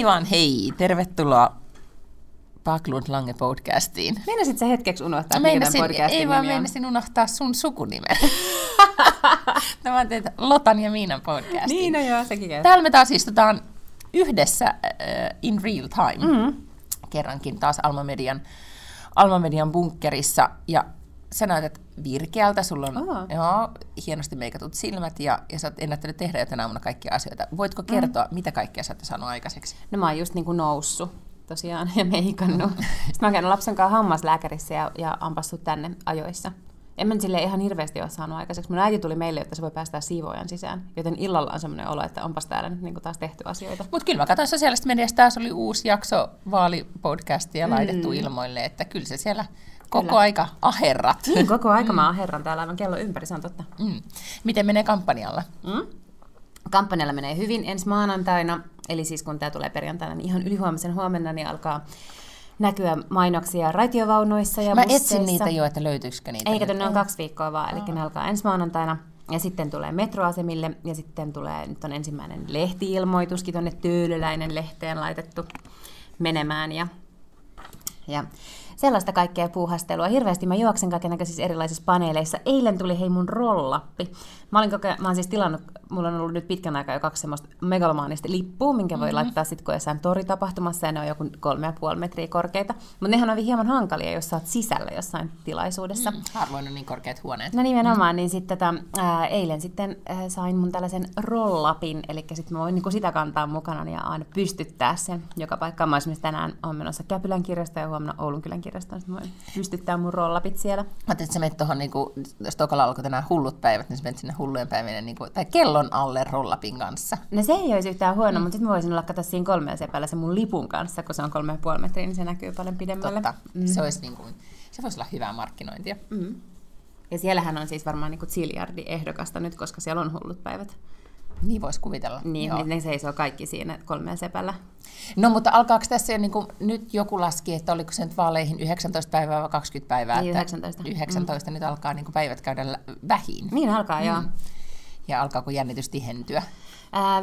Hei vaan hei, tervetuloa Backlund Lange podcastiin. Meinasit sä hetkeksi unohtaa meidän podcastin nimi? Ei vaan, meinasin unohtaa sun sukunimen. No mä teet Lotan ja Miinan podcastin. Niin, no joo, sekin käy. Täällä me taas istutaan yhdessä in real time. Mm-hmm. Kerrankin taas Alma-Median bunkkerissa. Ja sä näytät virkeältä, sulla on hienosti meikatut silmät ja sä oot ennättänyt tehdä jo tänä aamuna kaikkia asioita. Voitko kertoa, mitä kaikkea sä oot saanut aikaiseksi? No mä oon just niin kuin noussut tosiaan ja meikannut. Sitten mä oon käynyt lapsen kanssa hammaslääkärissä ja ampassut tänne ajoissa. En mä silleen ihan hirveästi ole saanut aikaiseksi. Mun äiti tuli meille, jotta se voi päästää siivoojan sisään. Joten illalla on semmoinen olo, että onpas täällä nyt niin taas tehty asioita. Mutta kyllä mä katsoin sosiaalista mediasta, tässä oli uusi jakso vaalipodcastia laitettu ilmoille, että kyllä se siellä koko aika aherrat. Niin, koko aika mä aherran täällä aivan kello ympäri, se on totta. Mm. Miten menee kampanjalla? Kampanjalla menee hyvin ensi maanantaina, eli siis kun tää tulee perjantaina, niin ihan ylihuomisen huomenna niin alkaa näkyä mainoksia raitiovaunuissa ja busseissa. Mä etsin niitä jo, että löytyisikö niitä. Eikä, ne on 2 viikkoa vaan, eli ne alkaa ensi maanantaina. Ja sitten tulee metroasemille, ja sitten tulee, nyt on ensimmäinen lehti-ilmoituskin tuonne Töölöläinen lehteen laitettu menemään. Ja sellaista kaikkea puuhastelua. Hirveästi mä juoksen kaikennäköisissä erilaisissa paneeleissa. Eilen tuli hei mun rollappi. Mä oon siis tilannut, mulla on ollut nyt pitkän aikaa jo 2 semmoista megalomaanista lippua, minkä voi laittaa sit kun jossain toritapahtumassa, ja ne on joku 3,5 metriä korkeita. Mutta nehän on hieman hankalia, jos sä oot sisällä jossain tilaisuudessa. Harvoin on niin korkeat huoneet. No nimenomaan, niin sitten eilen sitten sain mun tällaisen rollapin, eli sit mä voin niin sitä kantaa mukana ja aina pystyttää sen joka paikkaan. Mä esimerkiksi tänään on menossa Käpylän kirjastoon ja huomenna Oulun kylän kirjastoon, sit mä voin pystyttää mun rollapit siellä. Mä ajattelin, että sä menet tohon, niin kun, jos Tokalla alkoi tänään hullut päivät, niin sä menet sinne hullujen päivänä, niin tai kellon alle rollapin kanssa. No se ei olisi yhtään huono, mutta sitten mä voisin olla katsoa siinä 3 sepäällä se mun lipun kanssa, kun se on 3,5 metriä, niin se näkyy paljon pidemmälle. Totta, se voisi olla hyvää markkinointia. Mm. Ja siellähän on siis varmaan niin ziljardi ehdokasta nyt, koska siellä on hullut päivät. Niin voisi kuvitella. Niin ne seisoo kaikki siinä 3 sepällä. No mutta alkaako tässä jo niin kuin, nyt joku laski, että oliko se nyt vaaleihin 19 päivää vai 20 päivää? Niin, 19. 19 nyt alkaa niin kuin päivät käydä vähin. Niin alkaa, joo. Ja alkaako jännitys tihentyä?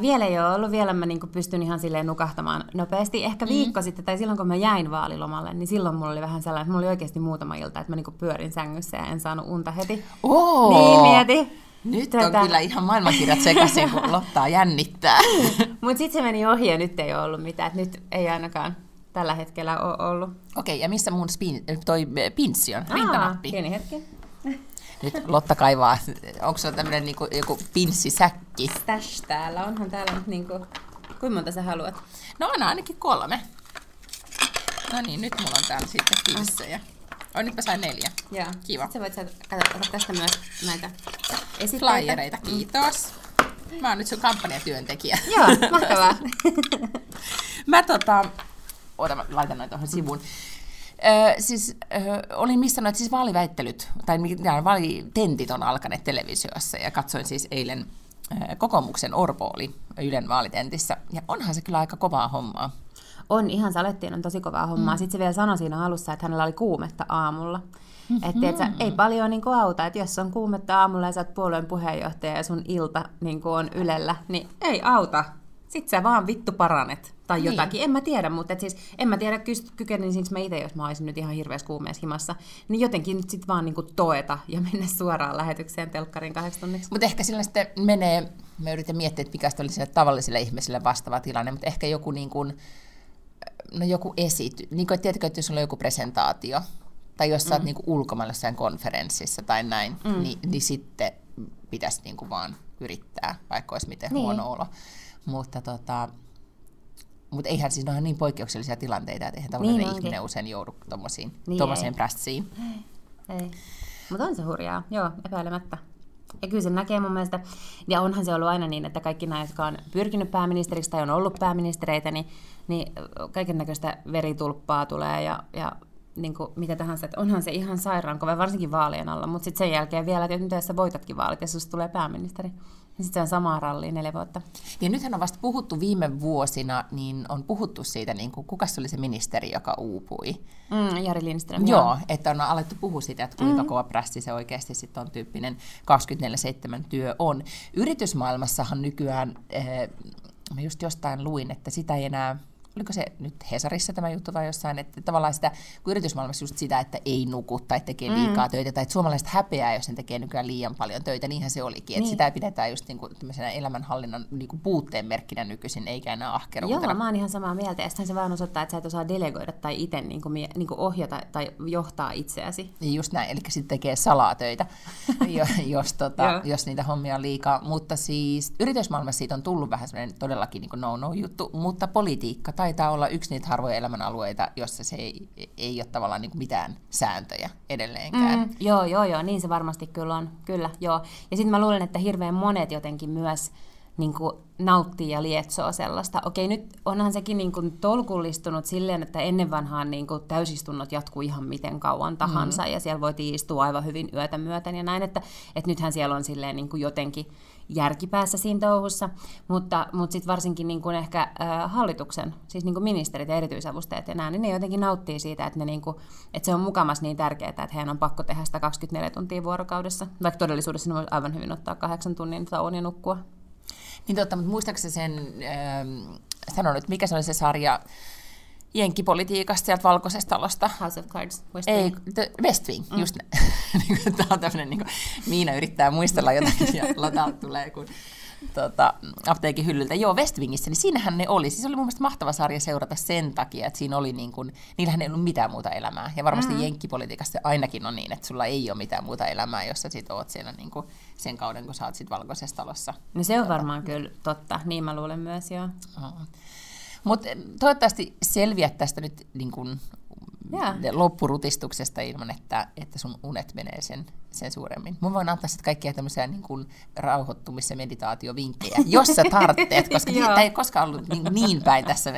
Vielä ei ole ollut. Vielä mä niin kuin pystyn ihan silleen nukahtamaan nopeasti. Ehkä viikko sitten, tai silloin kun mä jäin vaalilomalle, niin silloin mulla oli vähän sellainen, että mulla oli oikeasti muutama ilta, että mä niin kuin pyörin sängyssä ja en saanut unta heti. Oh! Niin mieti. Nyt on kyllä ihan maailmankirjat sekaisin, kun Lottaa jännittää. Mutta sitten se meni ohi ja nyt ei ole ollut mitään. Nyt ei ainakaan tällä hetkellä ole ollut. Okei, ja missä mun pinssi on? Rintanappi. Pieni hetki. Nyt Lotta kaivaa. Onko se tämmöinen niinku, joku pinssisäkki? Stash täällä. Onhan täällä nyt niinku. Kuinka monta sä haluat? No on ainakin 3. No niin, nyt mulla on täällä sitten pinssejä. Oh, nyt mä sain 4. Joo. Kiva. Sitten sä voit katsoa tästä myös näitä esitteitä. Flyereita, kiitos. Mä oon nyt sun kampanjatyöntekijä. Joo, mahtavaa. Mä oota, mä laitan noin tuohon sivuun. Olin missä noita siis vaaliväittelyt, tai vaalitentit on alkaneet televisiossa, ja katsoin siis eilen kokoomuksen Orpo oli Ylen vaalitentissä, ja onhan se kyllä aika kovaa hommaa. On, ihan se alettiin, on tosi kovaa hommaa. Sitten se vielä sanoi siinä alussa, että hänellä oli kuumetta aamulla. Että ei paljon niin auta, että jos on kuumetta aamulla ja sä oot puolueen puheenjohtaja ja sun ilta niin on Ylellä, niin ei auta. Sitten sä vaan vittu paranet tai jotakin. En mä tiedä, mutta siis, en mä tiedä kykenisinkö mä itse, jos mä olisin nyt ihan hirveässä kuumeessa himassa, niin jotenkin nyt sit vaan niin toeta ja mennä suoraan lähetykseen telkkarin 8 tunniksi. Mutta ehkä sillä sitten menee, mä yritän miettiä, että mikä oli sille tavallisille ihmisille vastaava tilanne, mutta ehkä joku niin kuin, no joku esity, niin kuin, tiedätkö, että jos on joku presentaatio, tai jos sä oot niinku ulkomailla jossain konferenssissa tai näin, niin sitten pitäisi niinku vaan yrittää, vaikka olisi miten huono olo. Mutta eihän siis ne ole niin poikkeuksellisia tilanteita, että eihän tavallinen ihminen usein joudu tommoseen prässiin. Ei. Mutta on se hurjaa, joo, epäilemättä. Ja kyllä se näkee mun mielestä, ja onhan se ollut aina niin, että kaikki nämä, jotka on pyrkinyt pääministeriksi tai on ollut pääministereitä, niin kaikennäköistä veritulppaa tulee ja niin kuin mitä tahansa, että onhan se ihan sairaan kova, varsinkin vaalien alla, mutta sitten sen jälkeen vielä, että nyt jos sä voitatkin vaalit ja susta tulee pääministeri, niin sitten se on samaa rallia 4 vuotta. Ja nythän on vasta puhuttu viime vuosina, niin on puhuttu siitä, niin kuin, kuka oli se ministeri, joka uupui? Jari Lindström. Joo, että on alettu puhua siitä, että kuinka kova prässi se oikeasti sitten on tyyppinen 24/7 työ on. Yritysmaailmassahan nykyään, mä just jostain luin, että sitä ei enää oliko se nyt Hesarissa tämä juttu vai jossain, että tavallaan sitä, kun yritysmaailmassa just sitä, että ei nuku tai tekee liikaa töitä, tai että suomalaiset häpeää, jos ne tekee nykyään liian paljon töitä, niinhän se olikin. Niin. Että sitä pidetään just niinku tämmöisenä elämänhallinnan niinku puutteen merkkinä nykyisin, eikä enää ahkeruutena. Joo, mä oon ihan samaa mieltä, ja se vaan osoittaa, että sä et osaa delegoida tai itse niinku ohjata tai johtaa itseäsi. Just näin, eli sitten tekee salaa töitä, jos niitä hommia on liikaa. Mutta siis yritysmaailmassa siitä on tullut vähän semmoinen todellakin niinku no-no-juttu, mutta politiikka taitaa olla yksi niitä harvoja elämänalueita, jossa se ei ole tavallaan niinku mitään sääntöjä edelleenkään. Joo, niin se varmasti kyllä on. Kyllä, joo. Ja sitten mä luulen, että hirveän monet jotenkin myös niinku nauttii ja lietsoo sellaista. Okei, nyt onhan sekin niinku tolkullistunut silleen, että ennen vanhaan niinku täysistunnot jatkuu ihan miten kauan tahansa, ja siellä voitiin istua aivan hyvin yötä myöten ja näin, että nythän siellä on silleen niinku jotenkin järkipäässä siinä touhussa, mutta sitten varsinkin niinku ehkä hallituksen, siis niinku ministerit ja erityisavustajat ja nämä, niin ne jotenkin nauttii siitä, että, ne niinku, että se on mukamas niin tärkeää, että heidän on pakko tehdä sitä 24 tuntia vuorokaudessa, vaikka todellisuudessa ne voi aivan hyvin ottaa 8 tunnin tauon ja nukkua. Niin totta, mutta muistaakseni sen, sano nyt, mikä se oli se sarja jenkkipolitiikasta sieltä Valkoisesta talosta? House of Cards, West Wing. Ei, West Wing, just näin. Tämä on tämmöinen, niin kuin Miina yrittää muistella jotakin ja lataat tulee, kun apteekin hyllyltä. Joo, West Wingissä, niin siinähän ne oli. Siis oli mun mielestä mahtava sarja seurata sen takia, että siinä oli niin kuin, niillähän ei ollut mitään muuta elämää. Ja varmasti jenkkipolitiikassa ainakin on niin, että sulla ei ole mitään muuta elämää, jos sä sit oot siellä niin kuin sen kauden, kun sä oot sit Valkoisessa talossa. No se on varmaan kyllä totta. Niin mä luulen myös, joo. Mutta toivottavasti selviät tästä nyt niin kun loppurutistuksesta ilman, että sun unet menee sen suuremmin. Mä voin antaa sitten kaikkia tämmöisiä niin kun rauhoittumis- ja meditaatiovinkkejä, jos sä tarvitset, koska tämä ei koskaan ollut niin päin tässä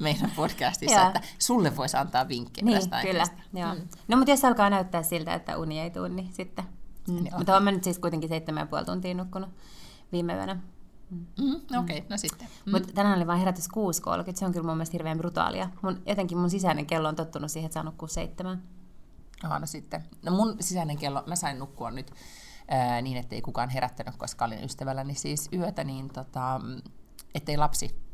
meidän podcastissa, että sulle voisi antaa vinkkejä tästä aiheesta. Joo. No mutta jos alkaa näyttää siltä, että uni ei tule, niin sitten. Mutta olen nyt siis kuitenkin 7,5 tuntia nukkunut viime yönä. Okei, no sitten. Mutta tänään oli vain herätys 6:30, se on kyllä mun mielestä hirveän brutaalia. Jotenkin mun sisäinen kello on tottunut siihen, että saa nukkua 7. Aha, no sitten. No mun sisäinen kello, mä sain nukkua nyt niin, ettei kukaan herättänyt, koska olin ystävälläni siis yötä, niin ettei lapsi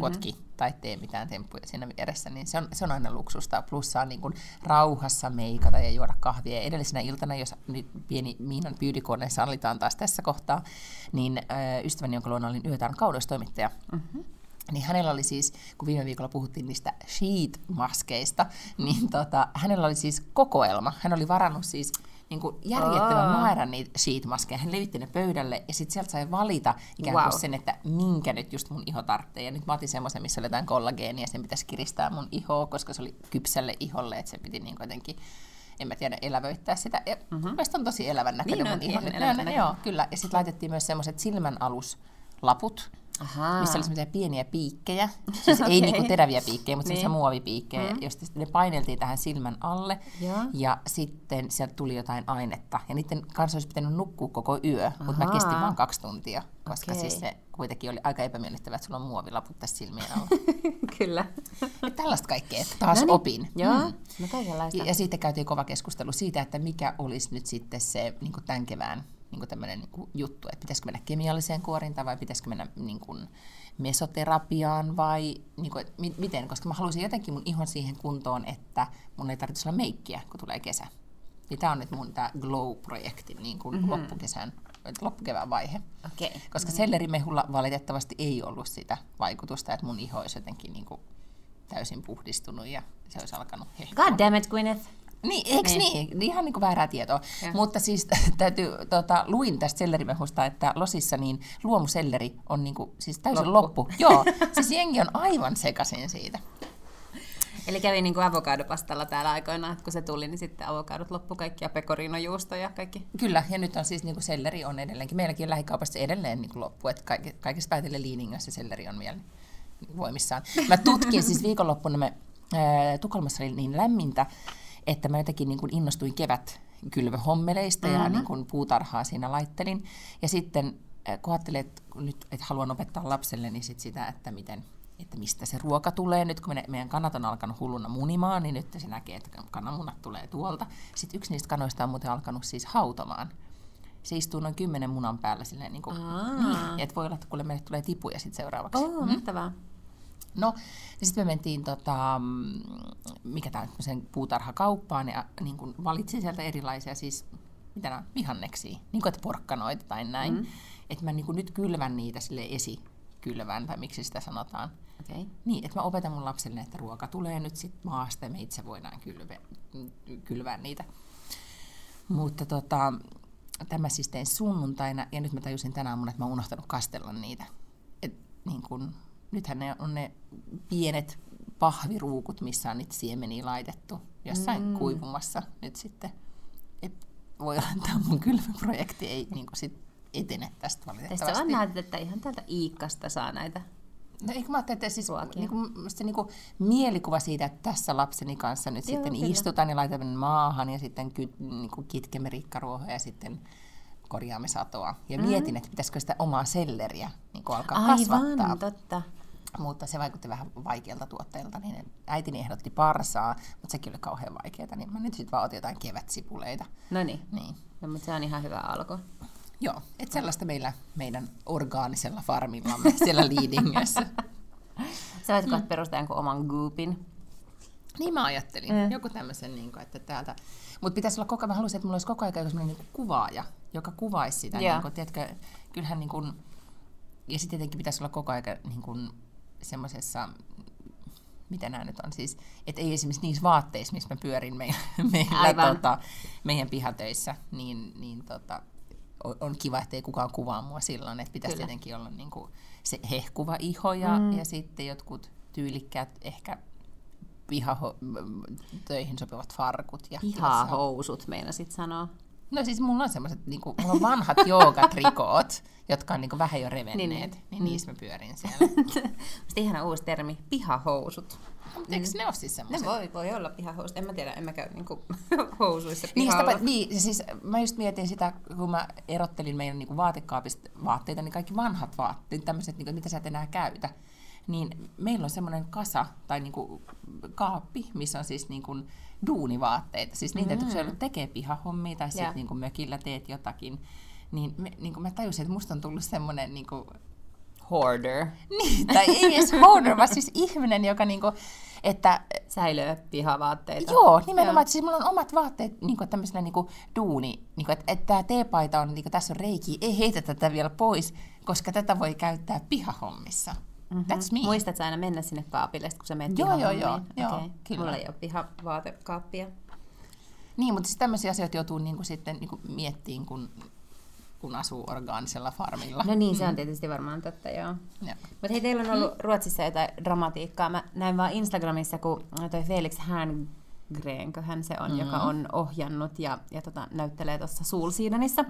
potki tai tee mitään temppuja siinä edessä, niin se on aina luksusta. Plus saa niin kuin rauhassa meikata ja juoda kahvia. Ja edellisenä iltana, jos nyt pieni Miinan pyydikone sallitaan taas tässä kohtaa, niin ystäväni, jonka luona olin yötään kauneustoimittaja, niin hänellä oli siis, kun viime viikolla puhuttiin niistä sheet-maskeista, niin hänellä oli siis kokoelma. Hän oli varannut siis niin kuin järjettömän määrän niitä sheet-maskeja. Hän levitti ne pöydälle ja sitten sieltä sai valita ikään kuin sen, että minkä nyt just mun iho tarvitsee. Ja nyt mä otin semmoisen, missä oli jotain kollageenia, sen pitäisi kiristää mun ihoa, koska se oli kypsälle iholle, että se piti niin jotenkin, en mä tiedä, elävöittää sitä. Ja mielestäni on tosi elävän näköinen mun iho. Joo, kyllä. Ja sitten laitettiin myös semmoiset silmänaluslaput, missä oli semmoisia pieniä piikkejä, siis ei niinku teräviä piikkejä, mutta semmoisia muovipiikkejä, josta ne paineltiin tähän silmän alle, ja sitten sieltä tuli jotain ainetta. Ja niiden kanssa olisi pitänyt nukkua koko yö, mutta mä kestin vaan 2 tuntia, koska siis se kuitenkin oli aika epämiellyttävää, että sulla on muovilaput tässä silmien alla. Kyllä. Ja tällaista kaikkea, taas no niin, opin. Joo, no kaikenlaista. Ja siitä käytiin kova keskustelu siitä, että mikä olisi nyt sitten se niin kuin tämän kevään niinku tämmöinen niinku juttu, että pitäisikö mennä kemialliseen kuorintaan vai pitäisikö mennä niinku mesoterapiaan vai niinku, miten, koska mä halusin jotenkin mun ihon siihen kuntoon, että mun ei tarvitse olla meikkiä, kun tulee kesä. Niin tää on nyt mun tää Glow-projekti niinku loppukevään vaihe. Okay. Koska sellerimehulla valitettavasti ei ollut sitä vaikutusta, että mun iho olisi jotenkin niinku täysin puhdistunut ja se olisi alkanut hehkua. God damn it, Gwyneth! Niin, eiks niin? Ihan niin kuin väärää tietoa. Ja. Mutta siis täytyy, luin tästä sellerimehusta, että Losissa niin luomuselleri on niin kuin, siis täysin loppu. Joo, siis jengi on aivan sekaisin siitä. Eli kävi niin kuin avokadopastalla täällä aikoinaan, että kun se tuli, niin sitten avokadot loppu kaikki ja pecorinojuusto ja kaikki. Kyllä, ja nyt on siis niin kuin selleri on edelleenkin. Meilläkin lähikaupassa edelleen niin kuin loppu, että kaikessa päätellen Liiningassa selleri on vielä voimissaan. Mä tutkin siis viikonloppuna, Tukholmassa oli niin lämmintä, että mä jotenkin niin kuin innostuin kevätkylvöhommeleista ja niin kuin puutarhaa siinä laittelin. Ja sitten kun ajattelin, että nyt että haluan opettaa lapselle, niin sit sitä, että mistä se ruoka tulee. Nyt kun meidän kanat on alkanut hulluna munimaan, niin nyt se näkee, että kananmunat tulee tuolta. Sitten yksi niistä kanoista on muuten alkanut siis hautomaan. Se istuu noin 10 munan päällä silleen, niin kuin, että voi olla, että kuule meille tulee tipuja sitten seuraavaksi. Mahtavaa. No, niin sitten me mentiin, mikä tämä on, sen puutarhakauppaan ja niin kun valitsin sieltä erilaisia, siis mitä nämä, vihanneksia, niin kuin porkkanoita tai näin. Mm. Että mä niin kun nyt kylvän niitä sille esikylvän, tai miksi sitä sanotaan. Okay. Niin, että mä opetan mun lapselle, että ruoka tulee nyt sit maasta ja me itse voidaan kylvää niitä. Mutta tämä siis tein sunnuntaina ja nyt mä tajusin tänä aamuna, että mä oon unohtanut kastella niitä. Et, niin kun, nythän ne on ne pienet pahviruukut, missä on niitä siemeniä laitettu jossain kuivumassa nyt sitten. Et voi olla, että mun kylmäprojekti ei niin kun sit etene tästä valitettavasti. Tässä on nähty, että ihan täältä Iikkasta saa näitä. No eikö mä ajattelin, että siis, niinku, mielikuva siitä, että tässä lapseni kanssa nyt joo, sitten istutaan ja laitamme maahan ja sitten kitkemme rikkaruohoja ja sitten korjaamme satoa. Ja mietin, että pitäisikö sitä omaa selleriä niin alkaa kasvattaa. Aivan, totta. Mutta se vaikutti vähän vaikealta tuotteelta, niin äitini ehdotti parsaa, mutta sekin oli kauhean vaikeaa, niin mä nyt sitten vaan otin jotain kevätsipuleita. No niin, no, mutta se on ihan hyvä alku. Joo, et sellaista meidän orgaanisella farmillamme siellä Liidingössä. Sä voitko perustaa jonkun oman groupin? Niin mä ajattelin, joku tämmöisen, niin kuin, että täältä. Mutta pitäisi olla mä haluaisin, että mulla olisi koko ajan joku semmoinen niin kuvaaja, joka kuvaisi sitä. Yeah. Niin kuin, tiedätkö, kyllähän niin kuin, ja sitten tietenkin pitäisi olla koko ajan niin kuin semmoisessa, mitä nämä nyt on siis, et ei esimerkiksi niissä vaatteissa, missä mä pyörin meillä meidän pihatöissä, niin on kiva, ettei kukaan kuvaa mua silloin, että pitäisi tietenkin olla niin kuin se hehkuva iho ja sitten jotkut tyylikkäät ehkä töihin sopivat farkut. Ja pihahousut meinasit sanoa. No siis mulla on semmoiset, niin kuin, mulla on vanhat joogatrikoot, jotka on niin kuin vähän jo revenneet, niin niissä mä pyörin siellä. Musta ihana uusi termi, pihahousut. Mutta eikö ne ole siis semmoiset? Ne voi olla pihahousut. En mä tiedä, en mä käy niinku housuissa pihalla. Niin, siis mä just mietin sitä, kun mä erottelin meidän niinku vaatekaapista vaatteita, niin kaikki vanhat vaatteet, tämmöiset, niinku, mitä sä et enää käytä, niin meillä on semmoinen kasa tai niinku kaappi, missä on siis niinku duunivaatteita. Siis niitä, että kun sä joudut tekee pihahommia tai sitten niinku mökillä teet jotakin, niin niinku mä tajusin, että musta on tullut semmoinen niinku hoarder. Niin, tai ei edes hoarder, vaan siis ihminen, joka niinku, että säilöö pihavaatteita. Joo, nimenomaan. Siis mulla on omat vaatteet niinku tämmöisenä niinku duuni, niinku, että tämä teepaita on, niinku, tässä on reikiä, ei heitä tätä vielä pois, koska tätä voi käyttää pihahommissa. Mm-hmm. Muistat sä aina mennä sinne kaapille, kun sä menet pihahommiin? Joo. Okay. Kyllä. Mulla ei ole pihavaattekaappia. Niin, mutta siis tämmöisiä asioita joutuu niinku sitten niinku miettimään, kun asuu orgaanisella farmilla. No niin, se on tietysti varmaan totta, joo. Mutta hei, teillä on ollut Ruotsissa jotain dramatiikkaa. Mä näin vaan Instagramissa, kun toi Felix Herngreenköhän se on, joka on ohjannut ja näyttelee tuossa Soul Seasonissa.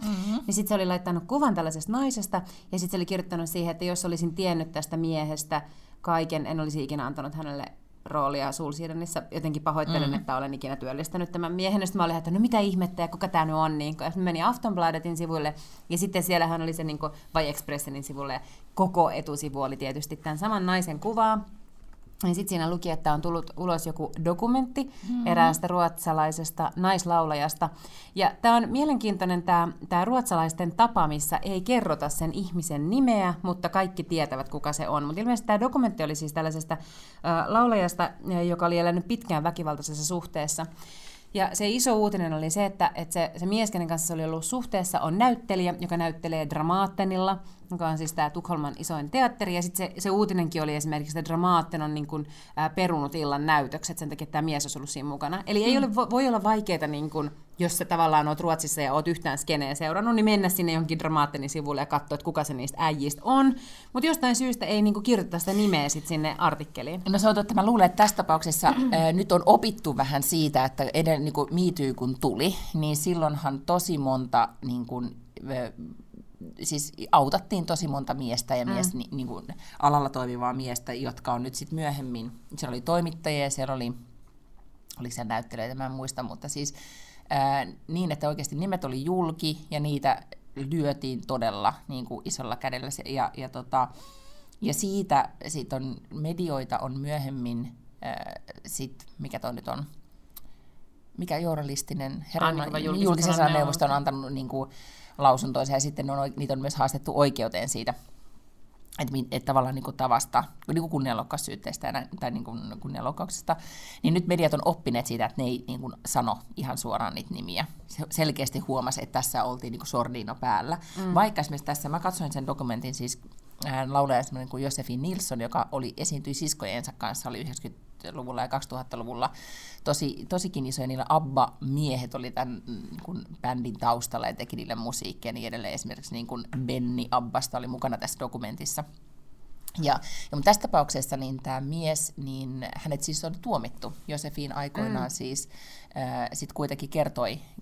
Niin sit se oli laittanut kuvan tällaisesta naisesta, ja sit se oli kirjoittanut siihen, että jos olisin tiennyt tästä miehestä kaiken, en olisi ikinä antanut hänelle roolia Soul Seasonissa. Jotenkin pahoittelen, että olen ikinä työllistänyt tämän miehen. Ja sitten mä olin, että no mitä ihmettä ja kuka tämä nyt on. Niin, ja menin Aftonbladetin sivuille. Ja sitten siellähän oli se niin kuin, vai Expressenin sivulle. Koko etusivu oli tietysti tämän saman naisen kuvaa. Ja sitten siinä luki, että on tullut ulos joku dokumentti eräästä ruotsalaisesta naislaulajasta. Ja tämä on mielenkiintoinen tämä ruotsalaisten tapa, missä ei kerrota sen ihmisen nimeä, mutta kaikki tietävät, kuka se on. Mutta ilmeisesti tämä dokumentti oli siis tällaisesta laulajasta, joka oli elänyt pitkään väkivaltaisessa suhteessa. Ja se iso uutinen oli se, että se mies, kenen kanssa se oli ollut suhteessa, on näyttelijä, joka näyttelee Dramatenilla, joka on siis tämä Tukholman isoin teatteri. Ja sitten se uutinenkin oli esimerkiksi, että Dramaten on niin kun, perunut illan näytökset sen takia, että tämä mies olisi ollut siinä mukana. Eli ei ole, voi olla vaikeaa, niin kun, jos sä tavallaan oot Ruotsissa ja oot yhtään skeneen seurannut, niin mennä sinne jonkin Dramatenin sivulle ja katsoa, että kuka se niistä äijistä on. Mutta jostain syystä ei niin kun, kirjoittaa sitä nimeä sit sinne artikkeliin. No se on totta. Mä luulen, että tässä tapauksessa nyt on opittu vähän siitä, että niin kun miityy kun tuli, niin silloinhan tosi monta niin kun, siis autattiin tosi monta miestä ja niin kuin alalla toimivaa miestä, jotka on nyt sitten myöhemmin, siellä oli toimittajia ja siellä oli siellä näyttelijöitä, mä en muista, mutta siis niin, että oikeasti nimet oli julki ja niitä lyötiin todella niin kuin isolla kädellä ja siitä sit on medioita on myöhemmin, sit, mikä toi nyt on, mikä journalistinen julkisen sanan neuvosto on antanut niin kuin lausuntoisia ja sitten niitä on myös haastettu oikeuteen siitä. että tavallaan niin kuin tavasta, niin kuin kunnianloukkaussyytteistä tai niin kuin kunnianloukkauksesta, niin nyt mediat on oppineet siitä, että ne ei niin kuin sano ihan suoraan niitä nimiä. Se selkeästi huomasi, että tässä oltiin niin kuin sordiino päällä. Mm. Vaikka esimerkiksi tässä, mä katsoin sen dokumentin, siis hän laulaja semmoinen kuin Josefin Nilsson, joka esiintyi siskojensa kanssa, oli 90-luvulla ja 2000-luvulla tosikin isoja, niillä ABBA-miehet oli tämän niin kuin bändin taustalla ja teki niille musiikkia ja niin edelleen. Esimerkiksi niin kuin Benny ABBAsta oli mukana tässä dokumentissa. Ja mutta tässä tapauksessa niin tämä mies, niin hänet siis on tuomittu. Josefin aikoinaan siis sit kuitenkin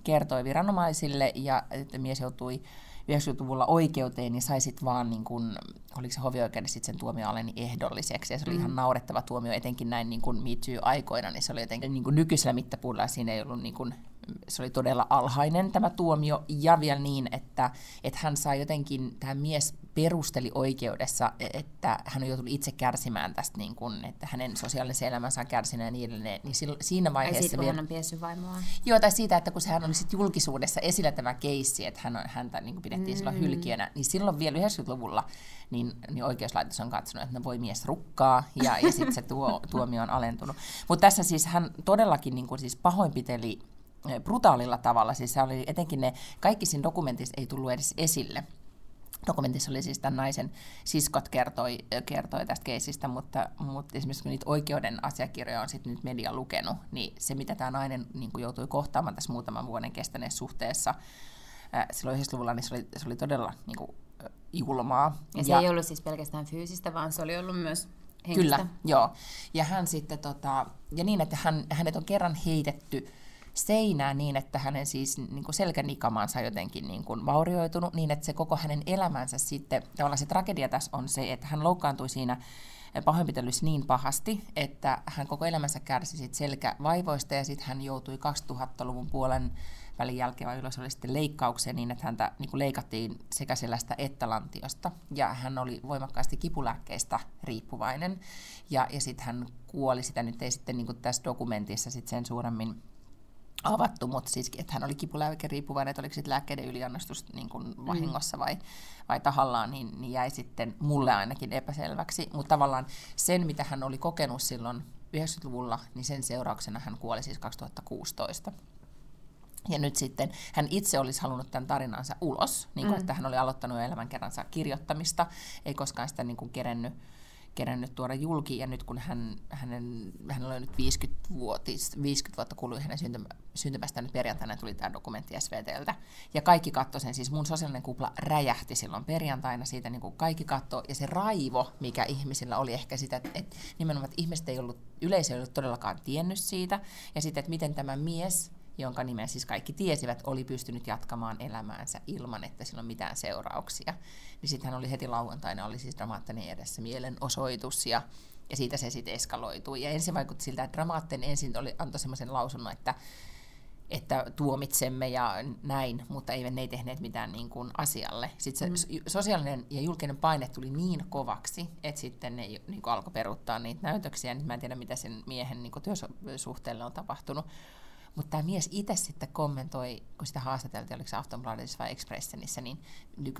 kertoi viranomaisille, ja että mies joutui 90-luvulla oikeuteen, niin sai sitten vaan, niin kun, oliko se hovioikeudessa sitten sen tuomio aleni ehdolliseksi, ja se oli ihan naurettava tuomio, etenkin näin niin Me Too-aikoina, niin se oli jotenkin niin kun nykyisellä mittapuulla, siinä ei ollut, niin kun, se oli todella alhainen tämä tuomio, ja vielä niin, että hän sai jotenkin, tämä mies perusteli oikeudessa, että hän on joutunut itse kärsimään tästä, niin kun, että hänen sosiaalisen elämänsä on kärsinyt ja niin edelleen, niin siinä vaiheessa... Ei siitä, kun hän on piessyt vaimoa. Joo, tai siitä, että kun hän oli sitten julkisuudessa esillä tämä keissi, että häntä niin kun pidettiin silloin hylkiönä, niin silloin vielä 90-luvulla niin oikeuslaitos on katsonut, että voi mies rukkaa, ja sitten se tuomio on alentunut. Mutta tässä siis hän todellakin niin kun siis pahoinpiteli brutaalilla tavalla, siis se oli etenkin ne, kaikki siinä dokumentissa ei tullut edes esille. Dokumentissa oli siis tämän naisen siskot kertoi tästä keisistä, mutta esimerkiksi kun niitä oikeuden asiakirjoja on sitten nyt media lukenut, niin se mitä tämä nainen niin kun joutui kohtaamaan tässä muutaman vuoden kestäneessä suhteessa, silloin 90-luvulla, niin se oli todella niin kuin, julmaa. Ja se ei ollut siis pelkästään fyysistä, vaan se oli ollut myös henkistä. Kyllä, joo. Ja hän sitten, ja niin, että hänet on kerran heitetty seinään niin, että hänen siis niin kuin selkänikamansa jotenkin niin kuin vaurioitunut, niin että se koko hänen elämänsä sitten, tavallaan se tragedia tässä on se, että hän loukkaantui siinä pahoinpitelyssä niin pahasti, että hän koko elämänsä kärsi sit selkävaivoista, ja sitten hän joutui 2000-luvun puolen välin jälkeen, vai yleensä oli sitten leikkauksia niin, että häntä niin kuin leikattiin sekä selästä että lantiosta, ja hän oli voimakkaasti kipulääkkeistä riippuvainen, ja sitten hän kuoli, sitä nyt ei sitten niin kuin tässä dokumentissa sit sen suuremmin avattu, mutta siis, että hän oli kipulääkeriippuvainen, että oliko sitten lääkkeiden yliannostus niin kuin vahingossa vai tahallaan, niin jäi sitten mulle ainakin epäselväksi. Mutta tavallaan sen, mitä hän oli kokenut silloin 90-luvulla, niin sen seurauksena hän kuoli siis 2016. Ja nyt sitten hän itse olisi halunnut tämän tarinansa ulos, niin kuin, että hän oli aloittanut jo elämänkerransa kirjoittamista, ei koskaan sitä niin kuin kerännyt tuoda julki, ja nyt kun hänellä on nyt 50 vuotta kului hänen syntymästään, nyt perjantaina tuli tämä dokumentti SVT:ltä, ja kaikki katsoi sen, siis mun sosiaalinen kupla räjähti silloin perjantaina, siitä niin kuin kaikki katsoi, ja se raivo, mikä ihmisillä oli ehkä sitä, että nimenomaan että ihmiset ei ollut, yleisö ei ollut todellakaan tiennyt siitä, ja sitten, että miten tämä mies, jonka nimen siis kaikki tiesivät, oli pystynyt jatkamaan elämäänsä ilman, että sillä on mitään seurauksia. Niin sitten hän oli heti lauantaina, oli siis Dramatenin edessä mielenosoitus, ja siitä se sitten eskaloitui. Ja ensin vaikutti siltä, että Dramaten ensin antoi semmoisen lausunnon, että tuomitsemme ja näin, mutta ne ei tehneet mitään niin kuin asialle. Sitten se sosiaalinen ja julkinen paine tuli niin kovaksi, että sitten ne niin kuin alkoi peruuttaa niitä näytöksiä. Nyt mä en tiedä, mitä sen miehen niin kuin työsuhteelle on tapahtunut. Mutta tämä mies itse sitten kommentoi, kun sitä haastateltiin, oliko se Aftonbladetissa vai Expressenissä, niin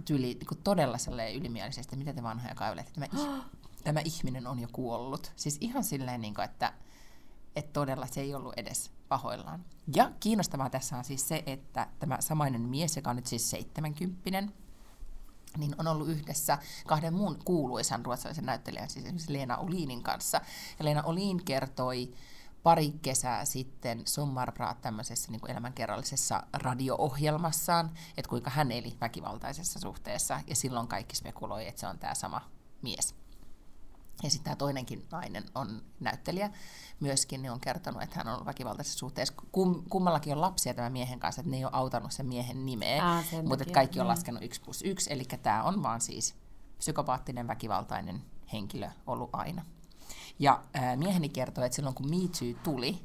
tyyli todella ylimielisesti, mitä te vanhoja kaivelette, tämä ihminen on jo kuollut. Siis ihan silleen, että todella se ei ollut edes pahoillaan. Ja kiinnostavaa tässä on siis se, että tämä samainen mies, joka on nyt siis 70-vuotias, niin on ollut yhdessä kahden muun kuuluisan ruotsalaisen näyttelijän, siis esimerkiksi Leena Olinin kanssa. Ja Leena Olin kertoi pari kesää sitten Sommarprat tämmöisessä niin kuin elämänkerrallisessa radio-ohjelmassaan, että kuinka hän eli väkivaltaisessa suhteessa, ja silloin kaikki spekuloi, että se on tämä sama mies. Ja sitten tämä toinenkin nainen on näyttelijä myöskin, niin on kertonut, että hän on väkivaltaisessa suhteessa. Kummallakin on lapsia tämän miehen kanssa, että ne ei ole autanut sen miehen nimeä, mutta kaikki on laskenut 1+1, eli tämä on vaan siis psykopaattinen väkivaltainen henkilö ollut aina. Ja mieheni kertoi, että silloin kun Me Too tuli,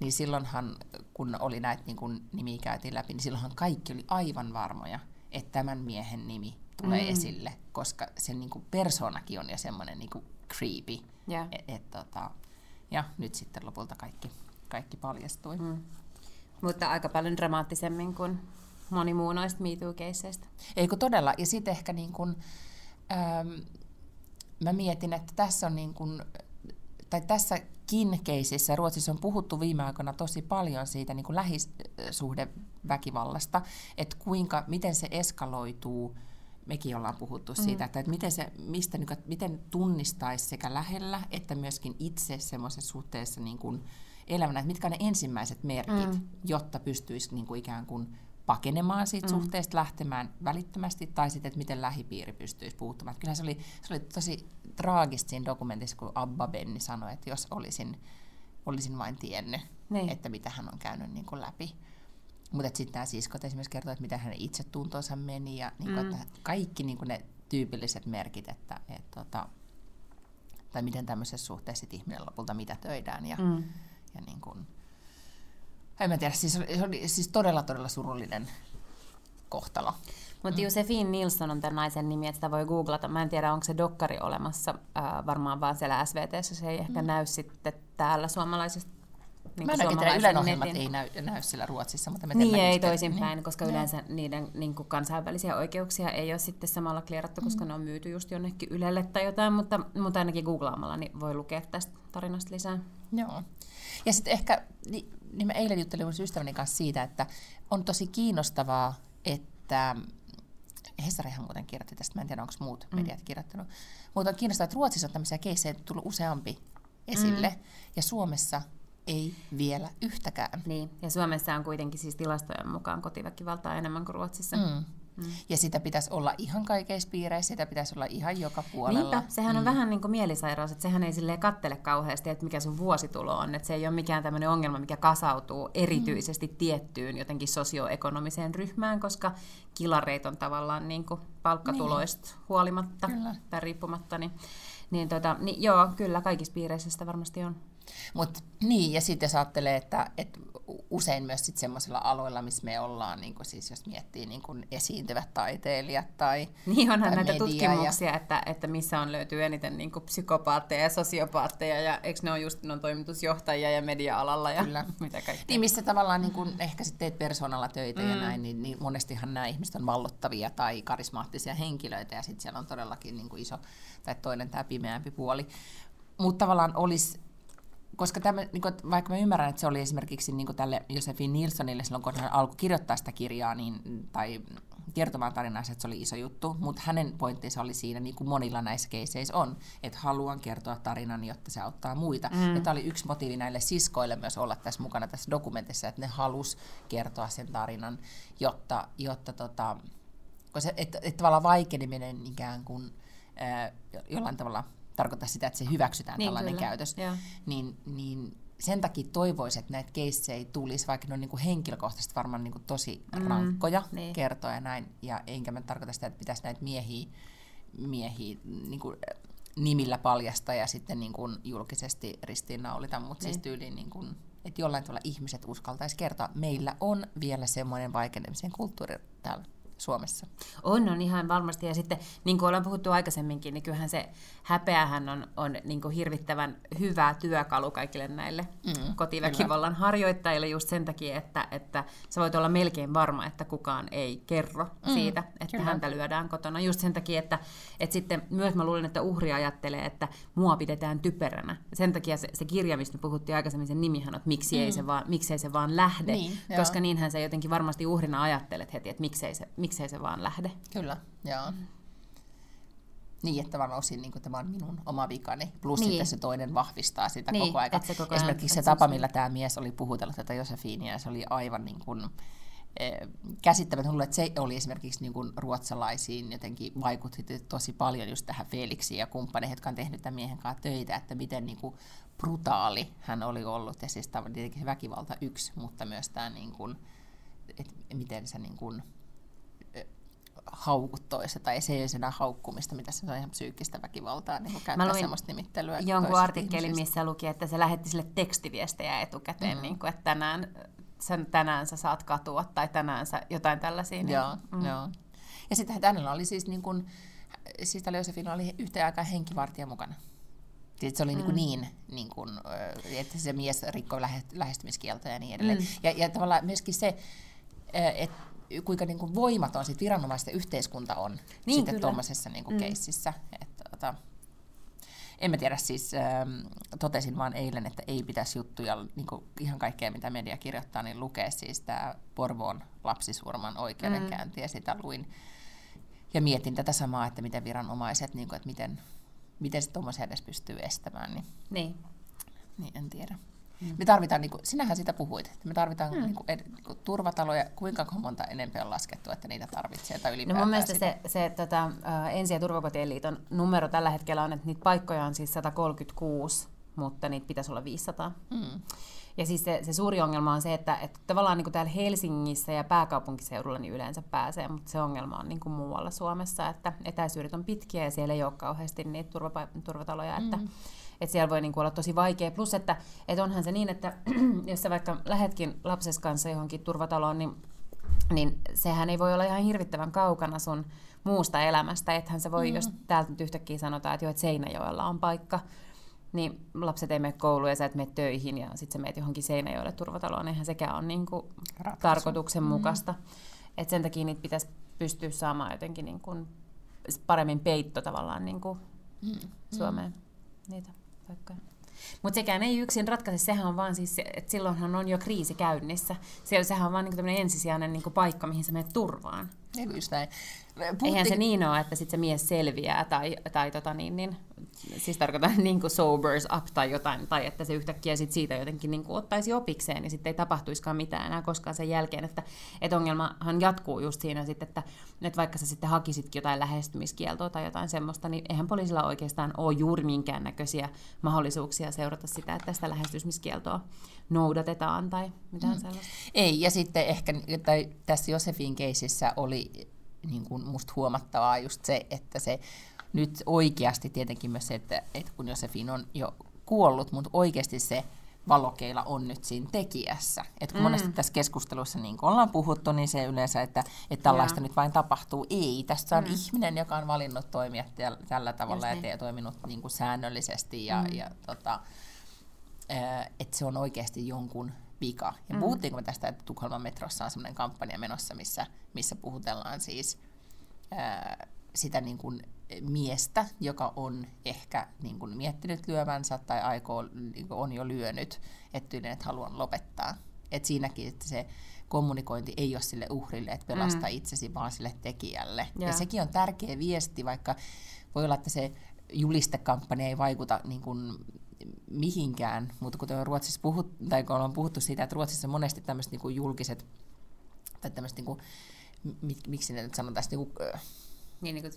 niin silloinhan, kun oli näitä niin kun nimiä käytiin läpi, niin silloinhan kaikki oli aivan varmoja, että tämän miehen nimi tulee esille, koska sen niin kun persoonakin on jo semmoinen niin kun creepy. Yeah. Ja nyt sitten lopulta kaikki paljastui. Mutta aika paljon dramaattisemmin kuin moni muu noista Me Too-keisseistä. Eikö todella? Ja sitten ehkä niin kun, mä mietin, että tässä on niin kuin, tai tässäkin keisissä Ruotsissa on puhuttu viime aikoina tosi paljon siitä niin kuin lähisuhdeväkivallasta, että kuinka, miten se eskaloituu. Mekin ollaan puhuttu siitä, että miten, miten tunnistaisi sekä lähellä että myöskin itse semmoisessa suhteessa niin kuin elämänä, että mitkä on ne ensimmäiset merkit, jotta pystyisi niin kuin ikään kuin pakenemaan siitä suhteesta, lähtemään välittömästi, tai sitten, että miten lähipiiri pystyisi puuttumaan. Kyllähän se oli tosi traagista siinä dokumentissa, kun Abba Benny sanoi, että jos olisin vain tiennyt, että mitä hän on käynyt niin kuin läpi. Mutta sitten nämä siskot esimerkiksi kertovat, että miten hänen itsetuntonsa meni, ja niin kuin, että kaikki niin kuin ne tyypilliset merkit, että tai miten tämmöisessä suhteessa ihminen lopulta mitätöidään. Ja niin kuin, en tiedä, se oli todella surullinen kohtalo. Mutta Josefin Nilsson on tämän naisen nimi, että sitä voi googlata. Mä en tiedä, onko se dokkari olemassa, varmaan vaan siellä SVT:ssä, se ei ehkä näy sitten täällä suomalaisesta. Niin mä en oikein tiedä, Ylen ohjelmat ei näy sillä Ruotsissa, mutta me teemme niin, ei toisinpäin, koska yleensä niiden niin kuin kansainvälisiä oikeuksia ei ole sitten samalla klierattu, koska ne on myyty just jonnekin Ylelle tai jotain, mutta ainakin googlaamalla niin voi lukea tästä tarinasta lisää. Joo. Ja sitten ehkä, niin mä eilen juttelin mun ystäväni kanssa siitä, että on tosi kiinnostavaa, että Hesarihan muuten kirjoitti tästä, mä en tiedä, onko muut mediat kirjoittanut, mutta on kiinnostavaa, että Ruotsissa on tämmöisiä keissejä tullut useampi esille, ja Suomessa ei vielä yhtäkään. Niin, ja Suomessa on kuitenkin siis tilastojen mukaan kotiväkivaltaa enemmän kuin Ruotsissa. Ja sitä pitäisi olla ihan kaikissa piireissä, sitä pitäisi olla ihan joka puolella. Niinpä, sehän on vähän niin kuin mielisairaus, että sehän ei silleen kattele kauheasti, että mikä sun vuositulo on, että se ei ole mikään tämmöinen ongelma, mikä kasautuu erityisesti tiettyyn jotenkin sosioekonomiseen ryhmään, koska kilareit on tavallaan niin kuin palkkatuloista huolimatta tai riippumatta. Niin joo, kyllä kaikissa piireissä sitä varmasti on. Mut, niin, ja sitten jos ajattelee, että usein myös sit semmoisilla aloilla, missä me ollaan, niin siis jos miettii niin esiintyvät taiteilijat tai niin onhan tai näitä tutkimuksia, ja että missä on löytyy eniten niin psykopaatteja ja sosiopaatteja, ja eikö ne ole just ne on toimitusjohtajia ja media-alalla ja kyllä. Mitä kaikkea. Niin, missä tavallaan niin kun, ehkä sit teet persoonalla töitä ja näin, niin monestihan nämä ihmiset on vallottavia tai karismaattisia henkilöitä, ja sitten siellä on todellakin niin iso tai toinen tämä pimeämpi puoli. Mutta tavallaan olisi. Koska tämä, vaikka mä ymmärrän, että se oli esimerkiksi tälle Josefin Nilssonille silloin, kun hän alkoi kirjoittaa sitä kirjaa niin, tai kertomaan tarinaa, että se oli iso juttu, mutta hänen pointtinsa oli siinä, niin kuin monilla näissä keiseissä on, että haluan kertoa tarinan, jotta se auttaa muita. Ja tämä oli yksi motiivi näille siskoille myös olla tässä mukana tässä dokumentissa, että ne halusi kertoa sen tarinan, jotta että tavallaan vaikeneminen ikään kuin jollain tavalla tarkoittaa sitä, että se hyväksytään niin, tällainen kyllä. Käytös, niin sen takia toivoisin, että näitä keissejä ei tulisi, vaikka ne on niin kuin henkilökohtaisesti varmaan niin kuin tosi rankkoja kertoa ja näin, ja enkä mä tarkoita sitä, että pitäisi näitä miehiä niin kuin nimillä paljastaa ja sitten niin kuin julkisesti ristiinnaulita, mutta siis tyyliin, niin kuin, että jollain tavalla ihmiset uskaltaisi kertoa. Meillä on vielä semmoinen vaikenemisen kulttuuri täällä Suomessa. On ihan varmasti, ja sitten niin kuin ollaan puhuttu aikaisemminkin, niin kyllähän se häpeähän on niin kuin hirvittävän hyvä työkalu kaikille näille kotiväkivallan harjoittajille just sen takia, että sä voit olla melkein varma, että kukaan ei kerro siitä, että häntä lyödään kotona. Just sen takia, että sitten myös mä luulen, että uhri ajattelee, että mua pidetään typeränä. Sen takia se kirja, mistä puhuttiin aikaisemmin, sen nimihän on, että miksei se vaan lähde, niin, koska niinhän se jotenkin varmasti uhrina ajattelet heti, että miksei se vaan lähde. Kyllä, joo. Niin, että vaan osin niin tämä on minun oma vikani, plus sitten se toinen vahvistaa sitä koko ajan. Esimerkiksi se tapa, millä tämä mies oli puhutellut tätä Josefinia, se oli aivan niin kuin käsittämätöntä, että se oli esimerkiksi niin kuin ruotsalaisiin jotenkin vaikutti tosi paljon just tähän Felixiin ja kumppaneihin, jotka on tehnyt tämän miehen kanssa töitä, että miten niin kuin brutaali hän oli ollut. Ja siis tietenkin se väkivalta yksi, mutta myös tämä, niin kuin, että miten se niin kuin haukut toista, tai se ei ole enää haukkumista, mitä se on ihan psyykkistä väkivaltaa, niin kun käyttää semmoista nimittelyä. Jonkun artikkelin, missä luki, että se lähetti sille tekstiviestejä etukäteen, niin kuin, että tänään sä saat katua, tai tänään sä jotain tällaisia. Joo, joo. Ja sitten hänellä oli siis, niin kuin, siis tällä Josefilla oli yhteen aikaan henkivartija mukana. Se oli niin kuin, että se mies rikkoi lähestymiskieltoja ja niin edelleen. Ja tavallaan myöskin se, että kuinka niin kuin voimaton sit viranomaisten yhteiskunta on niin, sitten tuollaisessa niin kuin keississä. Että, En mä tiedä, siis totesin vaan eilen, että ei pitäisi juttuja, niin kuin ihan kaikkea mitä media kirjoittaa, niin lukee siis tämä Porvoon lapsisurman oikeudenkäynti ja sitä luin. Ja mietin tätä samaa, että miten viranomaiset, niin kuin, että miten se tuommoisia edes pystyy estämään. Niin en tiedä. Me tarvitaan, niin kuin, sinähän sitä puhuit, että me tarvitaan niin kuin turvataloja, kuinka monta enemmän on laskettu, että niitä tarvitsee tai ylipäätään. No mun mielestä se Ensi- ja Turvakotien liiton numero tällä hetkellä on, että niitä paikkoja on siis 136, mutta niitä pitäisi olla 500. Ja siis se suuri ongelma on se, että tavallaan niin kuin täällä Helsingissä ja pääkaupunkiseudulla niin yleensä pääsee, mutta se ongelma on niin kuin muualla Suomessa, että etäisyydet on pitkiä ja siellä ei ole kauheasti niitä turvataloja, että siellä voi niinku olla tosi vaikea. Plus, että onhan se niin, että jos sä vaikka lähetkin lapses kanssa johonkin turvataloon, niin sehän ei voi olla ihan hirvittävän kaukana sun muusta elämästä. Ethän sä voi, jos täältä nyt yhtäkkiä sanotaan, että joo, et Seinäjoella on paikka, niin lapset ei mene kouluun ja sä et mene töihin ja sit sä meet johonkin Seinäjoelle turvataloon. Eihän sekään ole niinku tarkoituksenmukaista. Et sen takia niitä pitäisi pystyä saamaan jotenkin niinku paremmin peitto tavallaan niinku Suomeen niitä. Mutta sekään ei yksin ratkaise, sehän on vaan siis, että silloinhan on jo kriisi käynnissä. Sehän on vaan niinku tämmöinen ensisijainen niinku paikka, mihin sä menet turvaan. Eihän se niin ole, että sit se mies selviää tai siis tarkoitan niinku sobers up tai jotain, tai että se yhtäkkiä sit siitä jotenkin niinku ottaisi opikseen, niin sitten ei tapahtuisikaan mitään enää koskaan sen jälkeen, että ongelmahan jatkuu just siinä sit, että vaikka sä sitten hakisitkin jotain lähestymiskieltoa tai jotain semmoista, niin eihän poliisilla oikeastaan ole juuri minkäännäköisiä mahdollisuuksia seurata sitä, että tästä lähestymiskieltoa noudatetaan tai mitään sellaista. Ei, ja sitten ehkä tässä Josefin keisissä oli niin kuin musta huomattavaa just se, että se nyt oikeasti tietenkin myös se, että kun Josefin on jo kuollut, mutta oikeasti se valokeila on nyt siinä tekijässä. Et kun monesti tässä keskustelussa niin kuin ollaan puhuttu, niin se yleensä, että tällaista nyt vain tapahtuu. Ei, tässä on ihminen, joka on valinnut toimia tällä tavalla just ja toiminut niin kuin säännöllisesti. Että se on oikeasti jonkun vika. Ja puhuttiinko me tästä, että Tukholman metrossa on semmoinen kampanja menossa, missä puhutellaan siis sitä niin kuin miestä, joka on ehkä niin kuin miettinyt lyövänsä tai aikoo, niin kuin on jo lyönyt, että haluan lopettaa. Et siinäkin että se kommunikointi ei ole sille uhrille, että pelasta itsesi, vaan sille tekijälle. Ja sekin on tärkeä viesti, vaikka voi olla, että se julistekampanja ei vaikuta niin kuin mihinkään, mutta kuten Ruotsissa kun on puhuttu siitä, että Ruotsissa monesti tämmöiset niinku julkiset, tai tämmöiset, niinku, miksi ne nyt sanotaan, niinku,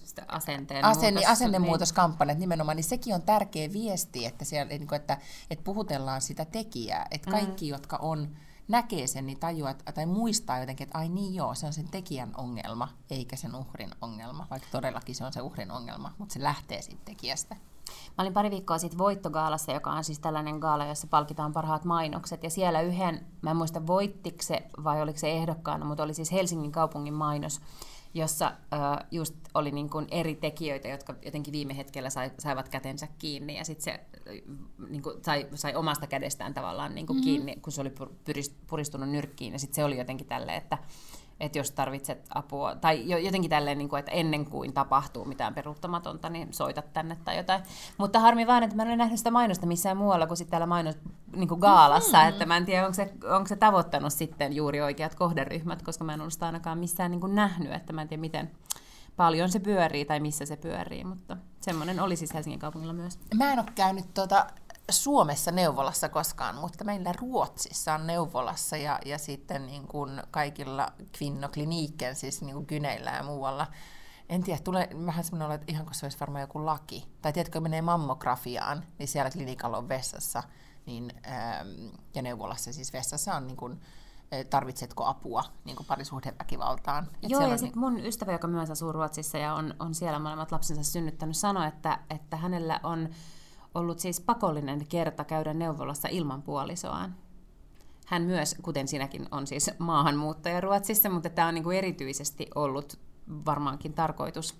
asennemuutoskampanjat nimenomaan, niin sekin on tärkeä viesti, että, siellä, niinku, että puhutellaan sitä tekijää, että kaikki, jotka on näkee sen, niin tajuaa tai muistaa jotenkin, että ai niin joo, se on sen tekijän ongelma, eikä sen uhrin ongelma, vaikka todellakin se on se uhrin ongelma, mutta se lähtee siitä tekijästä. Mä olin pari viikkoa sitten Voitto-gaalassa, joka on siis tällainen gaala, jossa palkitaan parhaat mainokset. Ja siellä mä en muista voittiko se vai oliko se ehdokkaana, mutta oli siis Helsingin kaupungin mainos, jossa just oli niin kuin eri tekijöitä, jotka jotenkin viime hetkellä saivat kätensä kiinni. Ja sitten se niin kuin sai omasta kädestään tavallaan niin kuin kiinni, kun se oli puristunut nyrkkiin. Ja sitten se oli jotenkin tälleen, että jos tarvitset apua, tai jotenkin tälleen, että ennen kuin tapahtuu mitään peruuttamatonta, niin soita tänne tai jotain. Mutta harmi vaan, että mä en ole nähnyt sitä mainosta missään muualla kuin sitten täällä niin kuin gaalassa, että mä en tiedä, onko se tavoittanut sitten juuri oikeat kohderyhmät, koska mä en ole sitä ainakaan missään niin kuin nähnyt, että mä en tiedä miten paljon se pyörii tai missä se pyörii, mutta semmoinen oli siis Helsingin kaupungilla myös. Mä en ole käynyt Suomessa neuvolassa koskaan, mutta meillä Ruotsissa on neuvolassa ja sitten niin kuin kaikilla kvinnokliniikkeen, siis niin kuin gyneillä ja muualla. En tiedä, tulee vähän semmoinen olo, että ihan kun se olisi varmaan joku laki. Tai tiedätkö, menee mammografiaan, niin siellä klinikalla on vessassa, niin, ja neuvolassa siis vessassa on niin kuin, tarvitsetko apua niin kuin parisuhdeväkivaltaan. Joo, ja sitten mun ystävä, joka myös asuu Ruotsissa ja on siellä molemmat lapsensa synnyttänyt, sanoi, että hänellä on ollut siis pakollinen kerta käydä neuvolassa ilman puolisoaan. Hän myös, kuten sinäkin, on siis maahanmuuttaja Ruotsissa, mutta tämä on niin kuin erityisesti ollut varmaankin tarkoitus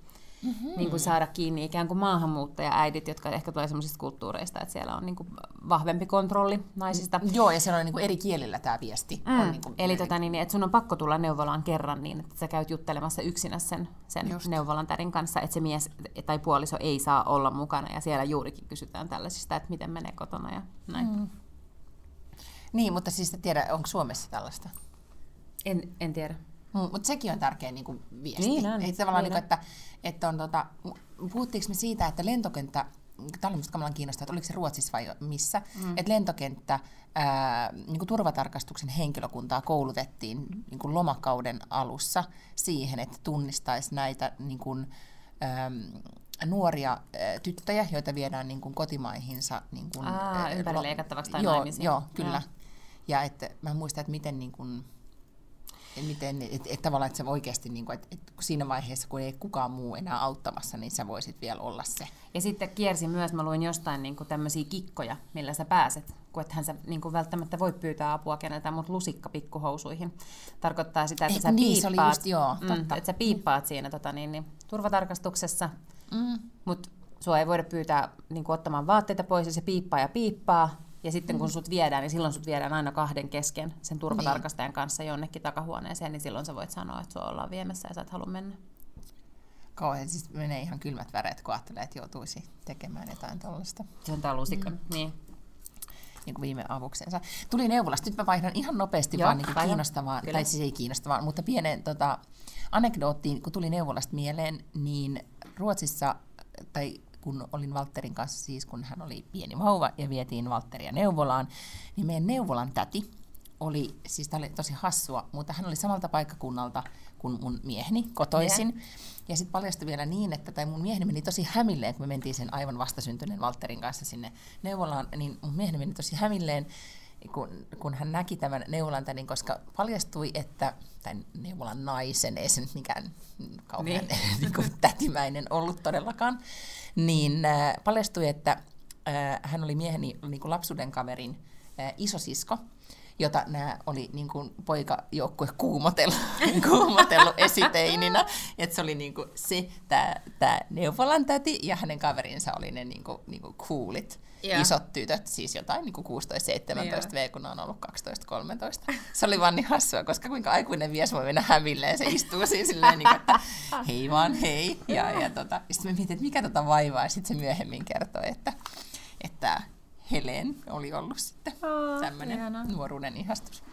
niin kuin saada kiinni ikään kuin maahanmuuttajaäidit, jotka ehkä tulee sellaisista kulttuureista, että siellä on niin kuin vahvempi kontrolli naisista. Joo, ja se on niin kuin eri kielillä tämä viesti. On niin kuin eli että sun on pakko tulla neuvolaan kerran niin, että sä käyt juttelemassa yksinä sen neuvolan tärin kanssa, että se mies tai puoliso ei saa olla mukana, ja siellä juurikin kysytään tällaisista, että miten menee kotona ja näin. Niin, mutta siis tiedä, onko Suomessa tällaista? En tiedä. Mutta sekin on tärkeä niin kuin viesti. Puhuttiinko me siitä, että lentokenttä, tämä oli musta kamalan kiinnostavaa, että oliko se Ruotsissa vai missä, että lentokenttä niin kuin turvatarkastuksen henkilökuntaa koulutettiin niin kuin lomakauden alussa siihen, että tunnistaisi näitä niin kuin, nuoria tyttöjä, joita viedään niin kuin kotimaihinsa. Niin kuin, ympärileikattavaksi tai naimisiin. Joo, kyllä. Ja että mä muistan, että miten... Niin kuin, tavallaan, että se oikeasti niin kuin, että siinä vaiheessa, kun ei kukaan muu enää auttamassa, niin sä voisit vielä olla se. Ja sitten kiersi myös, mä luin jostain niin kuin tämmöisiä kikkoja, millä sä pääset, kun ethän sä niin kuin välttämättä voi pyytää apua keneltä, mutta lusikka pikkuhousuihin tarkoittaa sitä, että sä piippaat, että sä piippaat siinä turvatarkastuksessa, mutta sua ei voida pyytää niin kuin ottamaan vaatteita pois, ja se piippaa ja piippaa. Ja sitten kun sut viedään, niin silloin sut viedään aina kahden kesken sen turvatarkastajan kanssa jonnekin takahuoneeseen, niin silloin sä voit sanoa, että sua ollaan viemässä ja sä et halua mennä. Kauhean, siis menee ihan kylmät väreet, kun ajattelee, että joutuisi tekemään jotain tuollaista. Se on tää lusikka, niin. Niin kuin viime avuksensa. Tuli neuvolasta, nyt mä vaihdan ihan nopeasti kiinnostavaan, tai siis ei kiinnostavaan, mutta pienen anekdoottiin, kun tuli neuvolasta mieleen, niin Ruotsissa, tai kun olin Valtterin kanssa, siis kun hän oli pieni vauva ja vietiin Valtteria neuvolaan, niin meidän neuvolan täti oli, siis tämä oli tosi hassua, mutta hän oli samalta paikkakunnalta kuin mun mieheni kotoisin. Ja sitten paljastui vielä niin, että mun mieheni meni tosi hämilleen, kun me mentiin sen aivan vastasyntyneen Valtterin kanssa sinne neuvolaan, niin mun mieheni meni tosi hämilleen, kun hän näki tämän neuvolan tädin, koska paljastui, että tämän neuvolan naisen, ei se nyt mikään kauhean tätimäinen ollut todellakaan, niin paljastui, että hän oli mieheni niin kuin lapsuuden kaverin isosisko, jota nämä oli niin kuin poikajoukkue kuumotellut esiteininä, että se oli niin kuin se tämä neuvolan täti ja hänen kaverinsa oli ne niin kuin coolit isot tytöt, siis jotain niin kuin 16-17 V, kun on ollut 12-13. Se oli vaan niin hassua, koska kuinka aikuinen mies voi mennä hämilleen, se istuu siinä silleen, niin, että hei vaan hei. Sitten me mietin, että mikä vaivaa, ja sitten se myöhemmin kertoi, että Helen oli ollut sitten tämmöinen nuoruuden ihastus.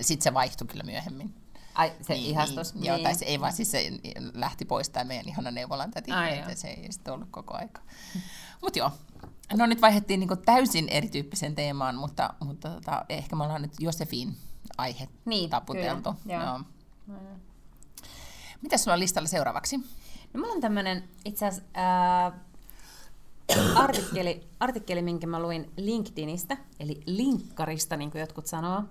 Sitten se vaihtui kyllä myöhemmin. Ai, se ihastus? Joo, tai se ei vaan, siis se lähti pois tämä meidän ihana neuvolan täti, että se ei sitten ollut koko aika. Mut joo, no nyt vaihdettiin niinku täysin erityyppisen teemaan, mutta ehkä me ollaan nyt Josefin aihe taputeltu. Joo. Mitäs sulla on listalla seuraavaksi? No mulla on tämmöinen itse asiassa... Artikkeli, minkä mä luin LinkedInistä, eli linkkarista, niin kuin jotkut sanoo,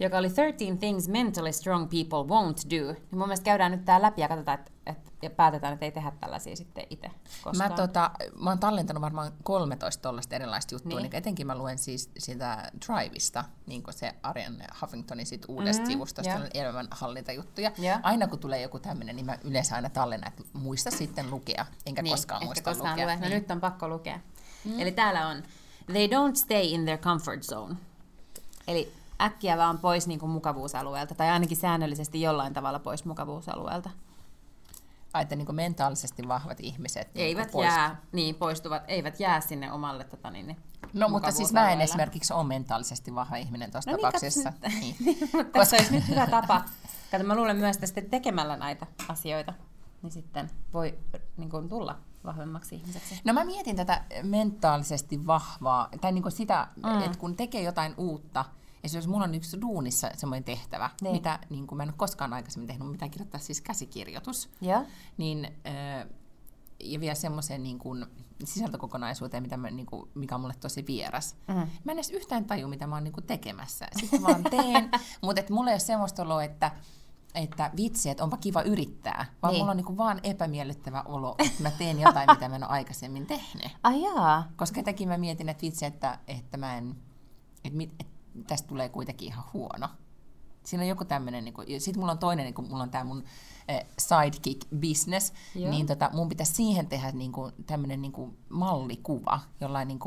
joka oli 13 things mentally strong people won't do. Niin mun mielestä käydään nyt tää läpi ja katsotaan, ja päätetään, että ei tehdä tällaisia sitten itse koskaan. Mä oon tallentanut varmaan 13 tollaista erilaista juttua, niin etenkin mä luen siis sitä Thriveista, niin kuin se Arianne Huffingtonin sit uudesta sivustosta, on elämänhallintajuttuja. Aina kun tulee joku tämmöinen, niin mä yleensä aina tallennan, että muista sitten lukea, enkä koskaan muista lukea. No nyt on pakko lukea. Eli täällä on, they don't stay in their comfort zone. Eli äkkiä vaan pois niin kuin mukavuusalueelta, tai ainakin säännöllisesti jollain tavalla pois mukavuusalueelta. Että niin kuin mentaalisesti vahvat ihmiset eivät poistuvat, eivät jää sinne omalle No mutta siis mä en esimerkiksi ole mentaalisesti vahva ihminen tuossa tapauksessa. Mutta koska... se olisi nyt hyvä tapa. Kato, mä luulen myös, että sitten tekemällä näitä asioita, niin sitten voi niin kuin tulla vahvemmaksi ihmiseksi. No mä mietin tätä mentaalisesti vahvaa, tai niin kuin sitä, että kun tekee jotain uutta, jos mulla on yksi duunissa semmoinen tehtävä, mitä niin kuin mä en ole koskaan aikaisemmin tehnyt, mitä kirjoittaa siis käsikirjoitus, niin, ja vielä semmoiseen niin kuin sisältökokonaisuuteen, mitä mä, niin kuin, mikä on mulle tosi vieras. Mä en edes yhtään taju, mitä mä oon niin kuin tekemässä. Sitten vaan teen, mutta mulla ei ole semmoista oloa, että vitsi, että onpa kiva yrittää, vaan mulla on niin kuin vaan epämiellyttävä olo, että mä teen jotain, mitä mä en ole aikaisemmin tehnyt. Koska jotenkin mä mietin, että vitsi, että mä en... Tästä tulee kuitenkin ihan huono. Siinä on joku tämmöinen, niin sitten mulla on toinen, niin mulla on tämä mun sidekick-business, niin mun pitäisi siihen tehdä niin tämmöinen niin mallikuva, jollain niin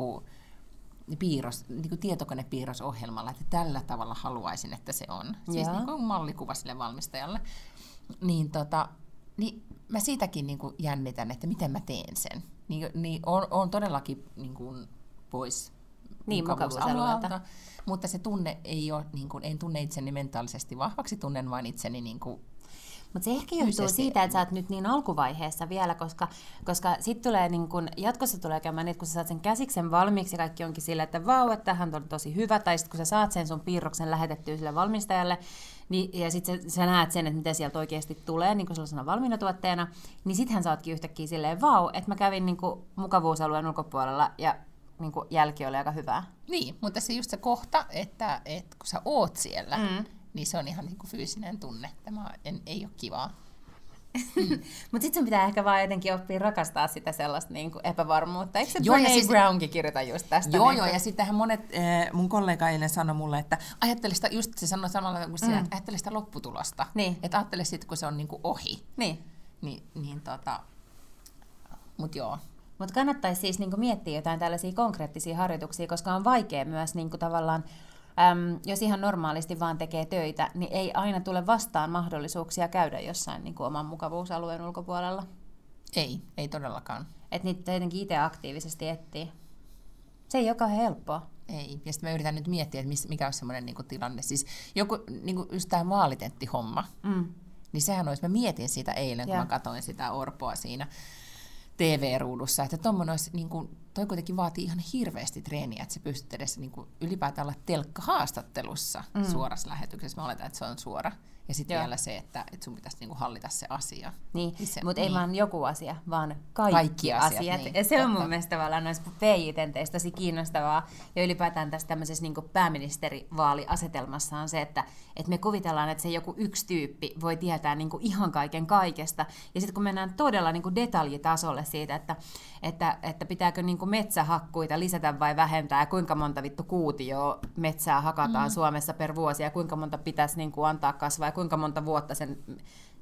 piirros, niin tietokonepiirrosohjelmalla, että tällä tavalla haluaisin, että se on. Siis niin mallikuva sille valmistajalle. Niin, niin mä siitäkin niin jännitän, että miten mä teen sen. Niin on todellakin niin kuin pois mukavuusalueelta. Mutta se tunne ei ole, niin kuin, en tunne itseni mentaalisesti vahvaksi, tunnen vain itseni niin kuin. Mutta se ehkä johtuu siitä, että sä oot nyt niin alkuvaiheessa vielä, koska sit tulee niin kun, jatkossa tulee käymään, että kun sä saat sen käsiksen valmiiksi ja kaikki onkin sillä, että vau, että tämähän on tosi hyvä, tai sit kun sä saat sen sun piirroksen lähetettyä sille valmistajalle, niin, ja sit sä näet sen, että mitä sieltä oikeasti tulee, niin kuin sellaisena valmiina tuotteena, niin sittenhän sä ootkin yhtäkkiä silleen vau, että mä kävin niin kun mukavuusalueen ulkopuolella ja niin kun jälki oli aika hyvää. Niin, mutta se just se kohta, että kun sä oot siellä, niin se on ihan niin kuin fyysinen tunne. Tämä ei ole kivaa. Mutta sitten sun pitää ehkä vaan jotenkin oppia rakastaa sitä sellaista niin kuin epävarmuutta. Eikö se Brené Brownkin kirjoita just tästä? Joo, niin joo, ja sittenhän monet mun kollega eilen sanoi mulle, että ajattele sitä, just se sanoi samalla kuin sinä, että ajattele sitä lopputulosta. Niin. Että ajattele sitten, kun se on niin kuin ohi. Niin. Mut joo. Mutta kannattaisi siis niin kuin miettiä jotain tällaisia konkreettisia harjoituksia, koska on vaikea myös niin kuin tavallaan, jos ihan normaalisti vaan tekee töitä, niin ei aina tule vastaan mahdollisuuksia käydä jossain niin kuin oman mukavuusalueen ulkopuolella. Ei todellakaan. Että niitä jotenkin itse aktiivisesti etsii. Se ei ole kauhean helppoa. Ei, ja sitten mä yritän nyt miettiä, että mikä on semmoinen niin kuin tilanne. Siis joku, niin kuin just tämä vaalitenttihomma, niin sehän olisi, mä mietin sitä eilen, kun mä katsoin sitä Orpoa siinä TV-ruudussa, että tuommoinen olisi, niin kuin, toi kuitenkin vaatii ihan hirveästi treeniä, että sä pystyt edes niin kuin ylipäätään olla telkkahaastattelussa suorassa lähetyksessä. Mä oletan, että se on suora. Ja sitten vielä se, että sun pitäisi niin kuin hallita se asia. Niin, mutta ei vaan joku asia, vaan kaikki asiat. Niin, ja se on mun mielestä tavallaan noissa PJ-tenteissä tosi kiinnostavaa. Ja ylipäätään tässä tämmöisessä niin kuin pääministerivaaliasetelmassa on se, että me kuvitellaan, että se joku yksi tyyppi voi tietää niin kuin ihan kaiken kaikesta. Ja sitten kun mennään todella niin kuin detaljitasolle siitä, että pitääkö niin kuin metsähakkuita lisätä vai vähentää, ja kuinka monta kuutioa metsää hakataan Suomessa per vuosi, ja kuinka monta pitäisi niin kuin antaa kasvaa, kuinka monta vuotta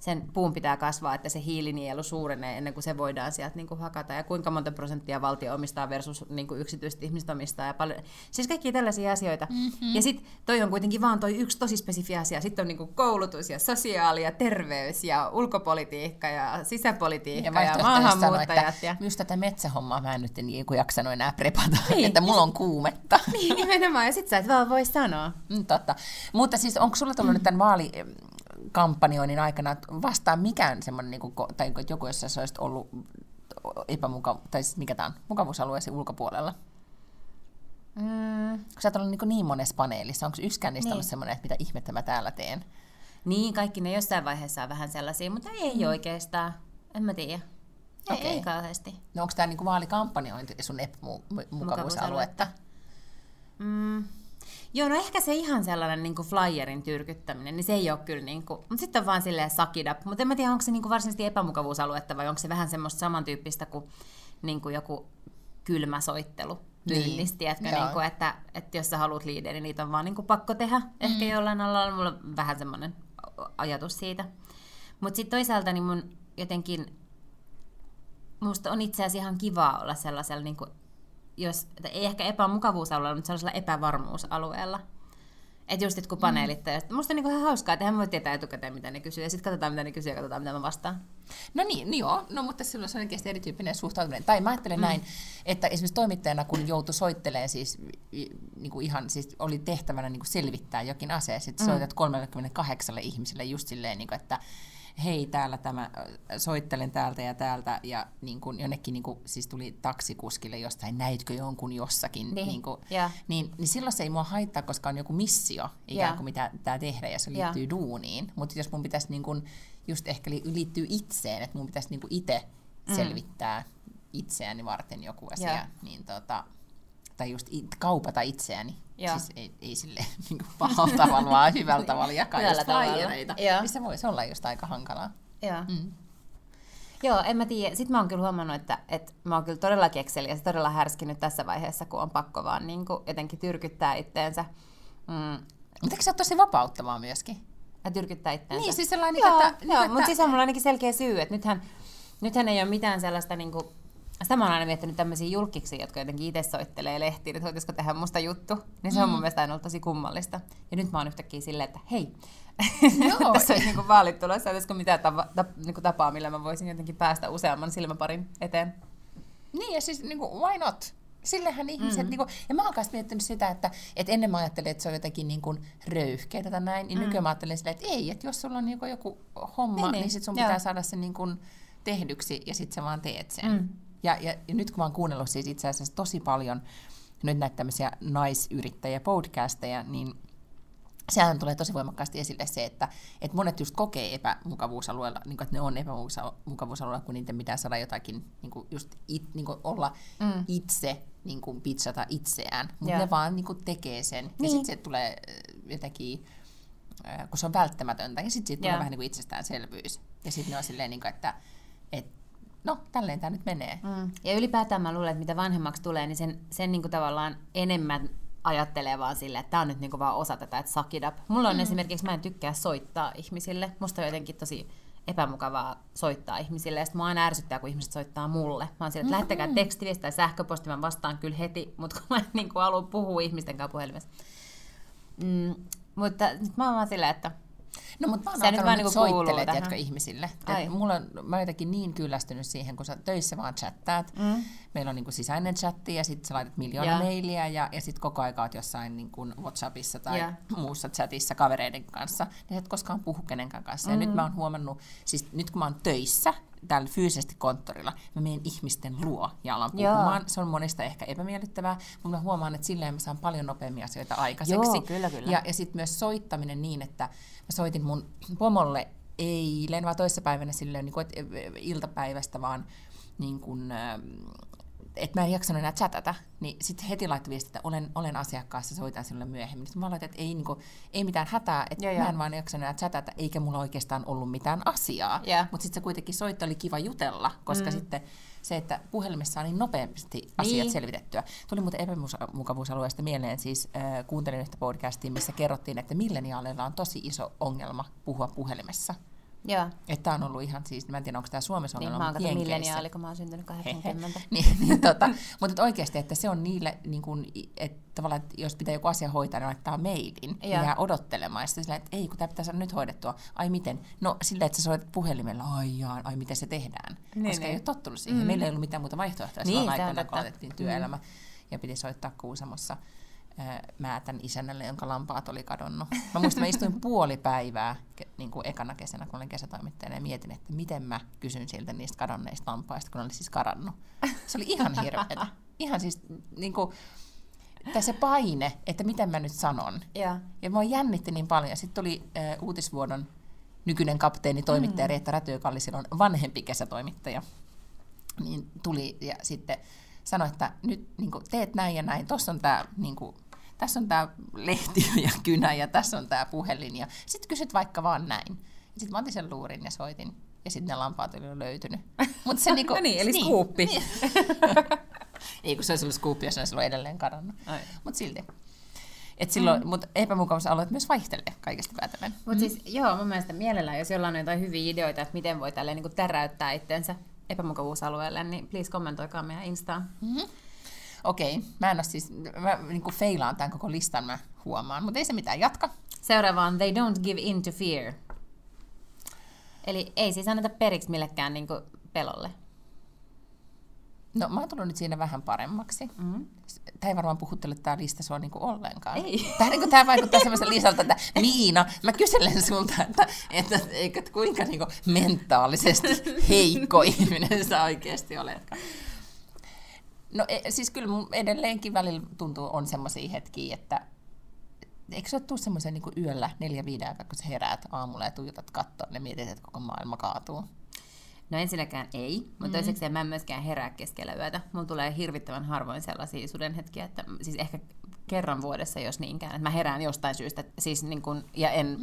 sen puun pitää kasvaa, että se hiilinielu suurenee ennen kuin se voidaan sieltä niin kuin hakata, ja kuinka monta prosenttia valtio omistaa versus niin kuin yksityiset ihmiset omistaa, ja paljon, siis kaikkia tällaisia asioita. Ja sitten toi on kuitenkin vaan toi yksi tosi spesifi asia, sitten on niin kuin koulutus ja sosiaali ja terveys ja ulkopolitiikka ja sisäpolitiikka ja maahanmuuttajat. Myös tätä metsähommaa mä en nyt niin kuin jaksanut enää prepata, niin, että mulla on kuumetta. Niin, nimenomaan, ja sit sä et vaan voi sanoa. Totta. Mutta siis onko sulla tullut nyt tämän vaalikampanjoinnin aikana vastaan mikään semmoinen, niin kuin, tai joku, jossa sä olisit ollut tai siis mikä tää on, mukavuusalueesi ulkopuolella? Kun sä oot ollut niin monessa paneelissa, onko yksikään niistä ollut semmoinen, että mitä ihmettä mä täällä teen? Niin, kaikki ne jossain vaiheessa on vähän sellaisia, mutta ei oikeastaan, en mä tiedä. Ei kauheasti. No onko tämä niinku vaalikampanjointi sun mukavuusaluetta? Joo, no ehkä se ihan sellainen niinku flyerin tyrkyttäminen, niin se ei ole kyllä niinku, mutta sitten on vaan silleen sakidap. Mutta en mä tiedä, onko se niinku varsinaisesti epämukavuusaluetta vai onko se vähän semmoista samantyyppistä kuin niinku joku kylmä soittelu. Niin, tiedätkö, niinku, että jos sä haluat liidejä, niin niitä on vaan niinku pakko tehdä. Ehkä jollain alalla mulla on vähän semmoinen ajatus siitä. Mutta sitten toisaalta niin mun jotenkin, musta on itse asiassa ihan kivaa olla sellaisella, niin kuin, jos, ei ehkä epämukavuusalueella, mutta sellaisella epävarmuusalueella. Että just, et kun paneelittajat. Musta on niin kuin ihan hauskaa, että eihän voi tietää etukäteen, mitä ne kysyy, ja sitten katsotaan, mitä ne kysyy, ja katsotaan, mitä mä vastaan. No niin, joo. No, mutta silloin se on oikeasti erityyppinen suhtautuminen. Tai mä ajattelen näin, että esimerkiksi toimittajana, kun joutui soittelemaan, siis, niin kuin ihan, siis oli tehtävänä niin kuin selvittää jokin asia, ja sitten soitat 38 ihmiselle just silleen, niin kuin, että hei, täällä tämä, soittelen täältä, ja niin kun jonnekin niin kun, siis tuli taksikuskille jostain, näitkö jonkun jossakin, niin silloin se ei mua haittaa, koska on joku missio, ikään kuin mitä tämä tehdä, ja se liittyy duuniin, mutta jos mun pitäisi niin kun, just ehkä liittyy itseen, että mun pitäisi niin kun itse selvittää itseäni varten joku asia, niin tai just kaupata itseäni, siis ei silleen niin kuin pahalla tavalla, vaan hyvällä tavalla jakaa just flyereita, missä voisi olla just aika hankalaa. Joo, en mä tiedä. Sitten mä oon kyllä huomannut, että mä oon kyllä todella kekseliä ja todella härskinyt tässä vaiheessa, kun on pakko vaan niin kuin jotenkin tyrkyttää itteensä. Mutta eikö sä ole tosi vapauttavaa myöskin? Että tyrkyttää itseänsä. Niin, siis sellainen... Joo, mutta siis on mulla ainakin selkeä syy, että nythän ei ole mitään sellaista... Niin kuin, sitä mä oon aina miettinyt tämmöisiä julkkiksia, jotka jotenkin itse soittelee lehtiin, että hoitaisiko tehdä musta juttu. Niin se on mun mielestä aina ollut tosi kummallista. Ja nyt mä oon yhtäkkiä silleen, että hei, tässä olisi niinku vaalit tulossa, olisiko mitään tapaa, millä mä voisin jotenkin päästä useamman silmäparin eteen. Niin ja siis niinku, why not? Sillähän ihmiset, niinku, ja mä oon kanssa miettinyt sitä, että ennen mä ajattelin, että se on jotenkin niinku röyhkeä tai näin, niin nykyään mä ajattelin silleen, että ei, että jos sulla on niinku joku homma, niin sit sun pitää saada se niinku tehdyksi ja sit sä vaan teet sen. Ja nyt kun mä oon kuunnellut siis itse asiassa tosi paljon nyt näitä tämmöisiä naisyrittäjäpodcasteja, niin sehän tulee tosi voimakkaasti esille se, että monet just kokee epämukavuusalueella, niin kuin, että ne on epämukavuusalueella, kun niitä pitää saada jotakin, niin kuin just niin kuin olla itse, niin kuin pitsata itseään, mutta ne vaan niin kuin tekee sen. Ja sitten se tulee jotenkin, kun se on välttämätöntä, ja sitten siitä tulee vähän niin kuin itsestäänselvyys. Ja sitten ne on silleen, niin kuin, että no, tälleen tämä nyt menee. Ja ylipäätään mä luulen, että mitä vanhemmaksi tulee, niin sen niinku tavallaan enemmän ajattelee vaan silleen, että tämä on nyt niinku vaan osa tätä, että suck it up. Mulla on esimerkiksi, mä en tykkää soittaa ihmisille. Musta on jotenkin tosi epämukavaa soittaa ihmisille. Ja sit mä aina ärsyttää, kun ihmiset soittaa mulle. Mä oon silleen, että lähettäkää tekstiviesti tai sähköposti, mä vastaan kyllä heti, mutta kun mä niinku haluan puhua ihmisten kanssa puhelimessa. Mutta nyt mä oon vaan silleen, että... No, mutta mä oon alkanut nyt soittelee, tiedätkö, ihmisille. Mä oon jotenkin niin kyllästynyt siihen, kun sä töissä vaan chattaat. Meillä on niinku sisäinen chatti ja sit sä laitat miljoona mailia ja sit koko aika oot jossain niinku WhatsAppissa tai muussa chatissa kavereiden kanssa. Niin sä et koskaan puhu kenenkään kanssa. Ja nyt mä oon huomannut, siis nyt kun mä oon töissä, täällä fyysisesti konttorilla, mä menen ihmisten luo ja alan puhumaan. Se on monesta ehkä epämiellyttävää, mutta mä huomaan, että silleen mä saan paljon nopeammin asioita aikaiseksi. Joo, kyllä. Ja sitten myös soittaminen niin, että mä soitin mun pomolle eilen, vaan toissapäivänä silleen, niin kuin, että iltapäivästä vaan, niin kuin, että mä en jaksanut enää chatata, niin sitten heti laittoi viestiä, että olen asiakkaassa, soitan sinulle myöhemmin. Sitten mä laitan, että ei, niin kuin, ei mitään hätää, että mä en vaan jaksanut enää chatata, eikä mulla oikeastaan ollut mitään asiaa. Mutta sitten se kuitenkin soitto oli kiva jutella, koska sitten se, että puhelimessa on niin nopeasti asiat selvitettyä. Tuli muuten epämukavuusalueesta mieleen, siis kuuntelin yhtä podcastia, missä kerrottiin, että milleniaaleilla on tosi iso ongelma puhua puhelimessa. Joo. Että tämä on ollut ihan siis, mä en tiedä onko tämä Suomessa ongelma, mutta Jenkeissä. Niin, mä oon milleniaali, kun mä oon syntynyt 80. Mutta oikeasti, että se on niille, niin kun, että tavallaan, että jos pitää joku asia hoitaa, niin laittaa mailin ja jää odottelemaan. Ja sitten sillä, että ei, kun tämä pitää saada nyt hoidettua. Ai miten? No sillä, että sä soitat puhelimella, ai miten se tehdään. Niin, koska ei ole tottunut siihen. Meillä ei ollut mitään muuta vaihtoehtoa. Niin, silloin aikana, kun otettiin työelämä ja piti soittaa Kuusamossa Määtän isännälle, jonka lampaat oli kadonnut. Mä muistan, mä istuin puoli päivää niin kuin ekana kesänä, kun olin kesätoimittajana, ja mietin, että miten mä kysyn siltä niistä kadonneista lampaista, kun ne oli siis kadonnut. Se oli ihan hirveetä. Ihan siis niin kuin, se paine, että miten mä nyt sanon. Ja mua jännitti niin paljon. Ja sitten tuli Uutisvuodon nykyinen kapteeni toimittaja Reetta Räty, joka oli silloin vanhempi kesätoimittaja. Niin tuli ja sitten sanoi, että nyt niin kuin, teet näin ja näin. Tuossa on tämä... Niin kuin, tässä on tämä lehti ja kynä ja tässä on tämä puhelin ja sitten kysyt vaikka vaan näin. Sitten mä otin sen luurin ja soitin ja sitten ne lampaat oli löytynyt. Mut se niinku, no niin, eli skuuppi. Niin. Ei kun se olisi ollut skuuppi, jos se olisi ollut edelleen kadonnut. Mutta silti. Mut epämukavuusalueet myös vaihtelee kaikesta päätellen. Mutta siis joo, mun mielestä mielellään, jos jollain on jotain hyviä ideoita, että miten voi tälleen niinku täräyttää itseensä epämukavuusalueelle, niin please kommentoikaa meidän Instaan. Okei, mä niinku feilaan tämän koko listan, mä huomaan, mutta ei se mitään, jatka. Seuraava on they don't give in to fear. Eli ei siis anneta periksi millekään niinku pelolle. No mä oon tullut nyt siinä vähän paremmaksi. Tää ei varmaan puhuttele tää lista sua niinku ollenkaan. Ei. Tää vaikuttaa semmoisen listalta, että Miina, mä kyselen sulta, että kuinka niinku mentaalisesti heikko ihminen sä oikeesti oletkaan. No siis kyllä edelleenkin välillä tuntuu, on semmoisia hetkiä, että eikö se ole tule semmoisen niin yöllä 4-5 aikaa, kun sä heräät aamulla ja tuijotat kattoon ja mietit, että koko maailma kaatuu? No ensinnäkään ei, mutta toiseksi mä en myöskään herää keskellä yötä. Mulla tulee hirvittävän harvoin sellaisia sudenhetkiä, että siis ehkä kerran vuodessa jos niinkään, että mä herään jostain syystä siis niin kun, ja en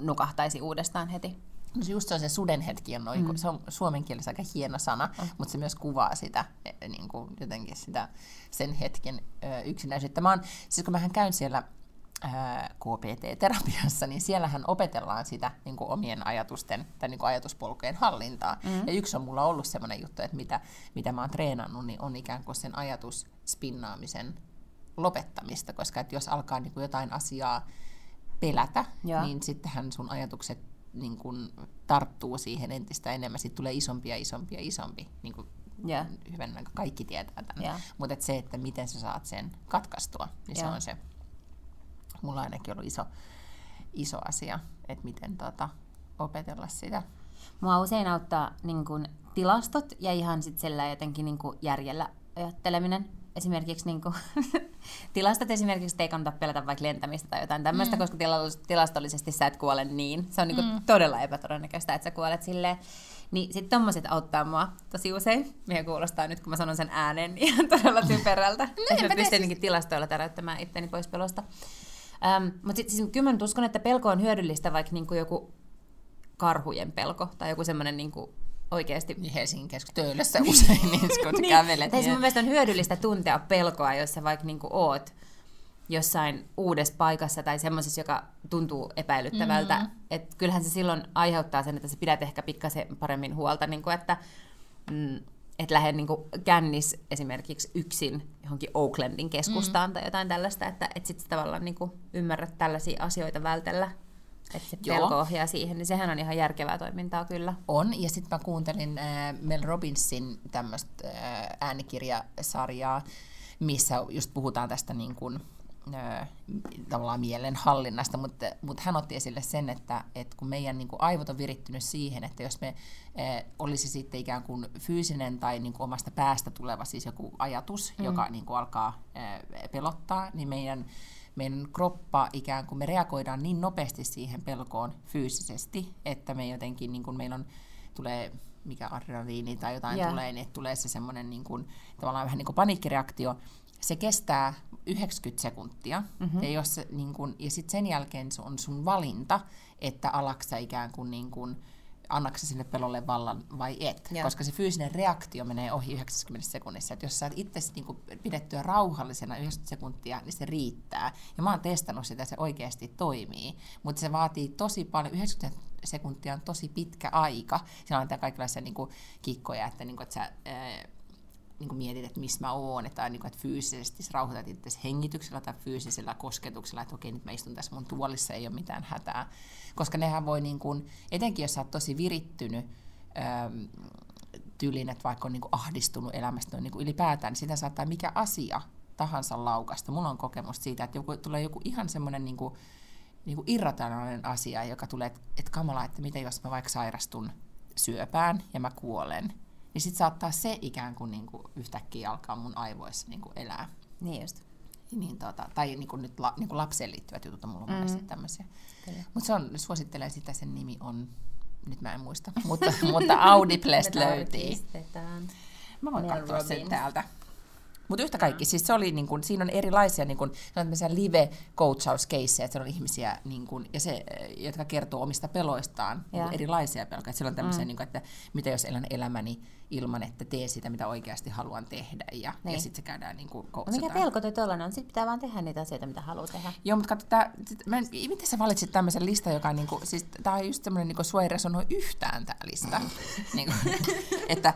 nukahtaisi uudestaan heti. No se just on se sudenhetki, on noin, se on suomen kielessä aika hieno sana, mutta se myös kuvaa sitä, niin kuin jotenkin sitä sen hetken yksinäisyyttä. Siis kun mähän käyn siellä KPT-terapiassa, niin siellähän opetellaan sitä niin kuin omien ajatusten tai niin kuin ajatuspolkujen hallintaa. Mm. Ja yksi on mulla ollut semmoinen juttu, että mitä mä oon treenannut, niin on ikään kuin sen ajatusspinnaamisen lopettamista, koska että jos alkaa niin kuin jotain asiaa pelätä, ja niin sittenhän sun ajatukset niin kuin tarttuu siihen entistä enemmän. Sitten tulee isompi ja isompi ja isompi. Niin kuin hyvän aika kaikki tietää tämän. Mutta et se, että miten sä saat sen katkaistua, niin se on se. Mulla on ainakin ollut iso asia, että miten opetella sitä. Mua usein auttaa niin kun tilastot ja ihan sit sellään jotenkin niin kun järjellä ajatteleminen. Esimerkiksi niin kun, tilastot esimerkiksi, ei kannata pelätä vaikka lentämistä tai jotain tämmöistä, koska tilastollisesti sä et kuole niin. Se on niin kun todella epätodennäköistä, että sä kuolet silleen. Niin sit tommoset auttaa mua tosi usein. Mihin kuulostaa nyt, kun mä sanon sen äänen, niin ihan todella typerältä. Mä pystyn tilastoilla täräyttämään itteni pois pelosta. Mutta siis, kyllä mä nyt uskon, että pelko on hyödyllistä, vaikka niinku joku karhujen pelko tai joku semmoinen niinku oikeasti... Niin Helsingin keskustöölössä usein, niin kun kävelet. Tai se mun mielestä on hyödyllistä tuntea pelkoa, jos sä vaikka niinku oot jossain uudessa paikassa tai semmoisessa, joka tuntuu epäilyttävältä. Et kyllähän se silloin aiheuttaa sen, että sä pidät ehkä pikkasen paremmin huolta, niinku, että... Et lähde niinku kännis esimerkiksi yksin johonkin Oaklandin keskustaan tai jotain tällaista, että et sit tavallaan niinku ymmärrät tällaisia asioita vältellä, että se pelko ohjaa siihen, niin sehän on ihan järkevää toimintaa kyllä. On, ja sitten mä kuuntelin Mel Robbinsin tämmöistä äänikirjasarjaa, missä just puhutaan tästä niin kuin tavallaan mielenhallinnasta, mutta hän otti esille sen, että kun meidän niin kuin aivot on virittynyt siihen, että jos me olisi sitten ikään kuin fyysinen tai niin kuin omasta päästä tuleva siis joku ajatus, joka niin kuin alkaa pelottaa, niin meidän kroppa ikään kuin me reagoidaan niin nopeasti siihen pelkoon fyysisesti, että me jotenkin niin kuin meillä on tulee mikä adrenaliini tai jotain tulee, niin tulee se semmoinen niin kuin tavallaan vähän niin kuin paniikkireaktio. Se kestää 90 sekuntia, ja, jos, niin kun, ja sit sen jälkeen se on sun valinta, että alaksä ikään kuin, annaksa sinne pelolle vallan vai et. Ja. Koska se fyysinen reaktio menee ohi 90 sekunnissa. Et jos sä oot itse niin pidettyä rauhallisena 90 sekuntia, niin se riittää. Ja mä oon testannut sitä, se oikeasti toimii. Mutta se vaatii tosi paljon, 90 sekuntia on tosi pitkä aika. Siinä on kaikenlaisia niin kikkoja, että, niin kun, että sä... Niin kuin mietit, että missä mä oon, että, niin kuin, että fyysisesti rauhoitat itse hengityksellä tai fyysisellä kosketuksella, että okei, nyt mä istun tässä mun tuolissa, ei ole mitään hätää. Koska nehän voi, niin kuin, etenkin jos sä oot tosi virittynyt tyyliin, että vaikka on niin kuin ahdistunut elämästä niin kuin ylipäätään, niin sitä saattaa mikä asia tahansa laukasta. Mulla on kokemus siitä, että tulee joku ihan semmoinen niin kuin irrationaalinen asia, joka tulee, että kamala, että mitä jos mä vaikka sairastun syöpään ja mä kuolen. Niin sitten saattaa se ikään kuin niinku yhtäkkiä alkaa mun aivoissa niinku elää. Niin just. Niin tai niinku nyt niinku lapseen liittyvät jutut on mulla monesti tämmöisiä. Mutta se on, suosittelen sitä, sen nimi on, nyt mä en muista, mutta Audiplest löytyy. Mä voin katsoa sen täältä. Mutta yhtä kaikki, siis se oli, niin kun, siinä on erilaisia niin kun, live-coachauskeissejä, että siellä on ihmisiä, niin kun, ja se, jotka kertoo omista peloistaan, niin erilaisia pelkoja. Siellä on tämmöisiä, niin kun, että mitä jos elän elämäni ilman, että tee sitä, mitä oikeasti haluan tehdä, ja sitten se käydään niin coachataan. Mikä pelko toi tuollainen on? Sitten pitää vaan tehdä niitä asioita, mitä haluaa tehdä. Joo, mutta katsotaan, miten sä valitsit tämmöisen listan, joka on, niin kun, siis tää on just semmoinen, niin sua ei resonoi yhtään tää lista. Niin kun, että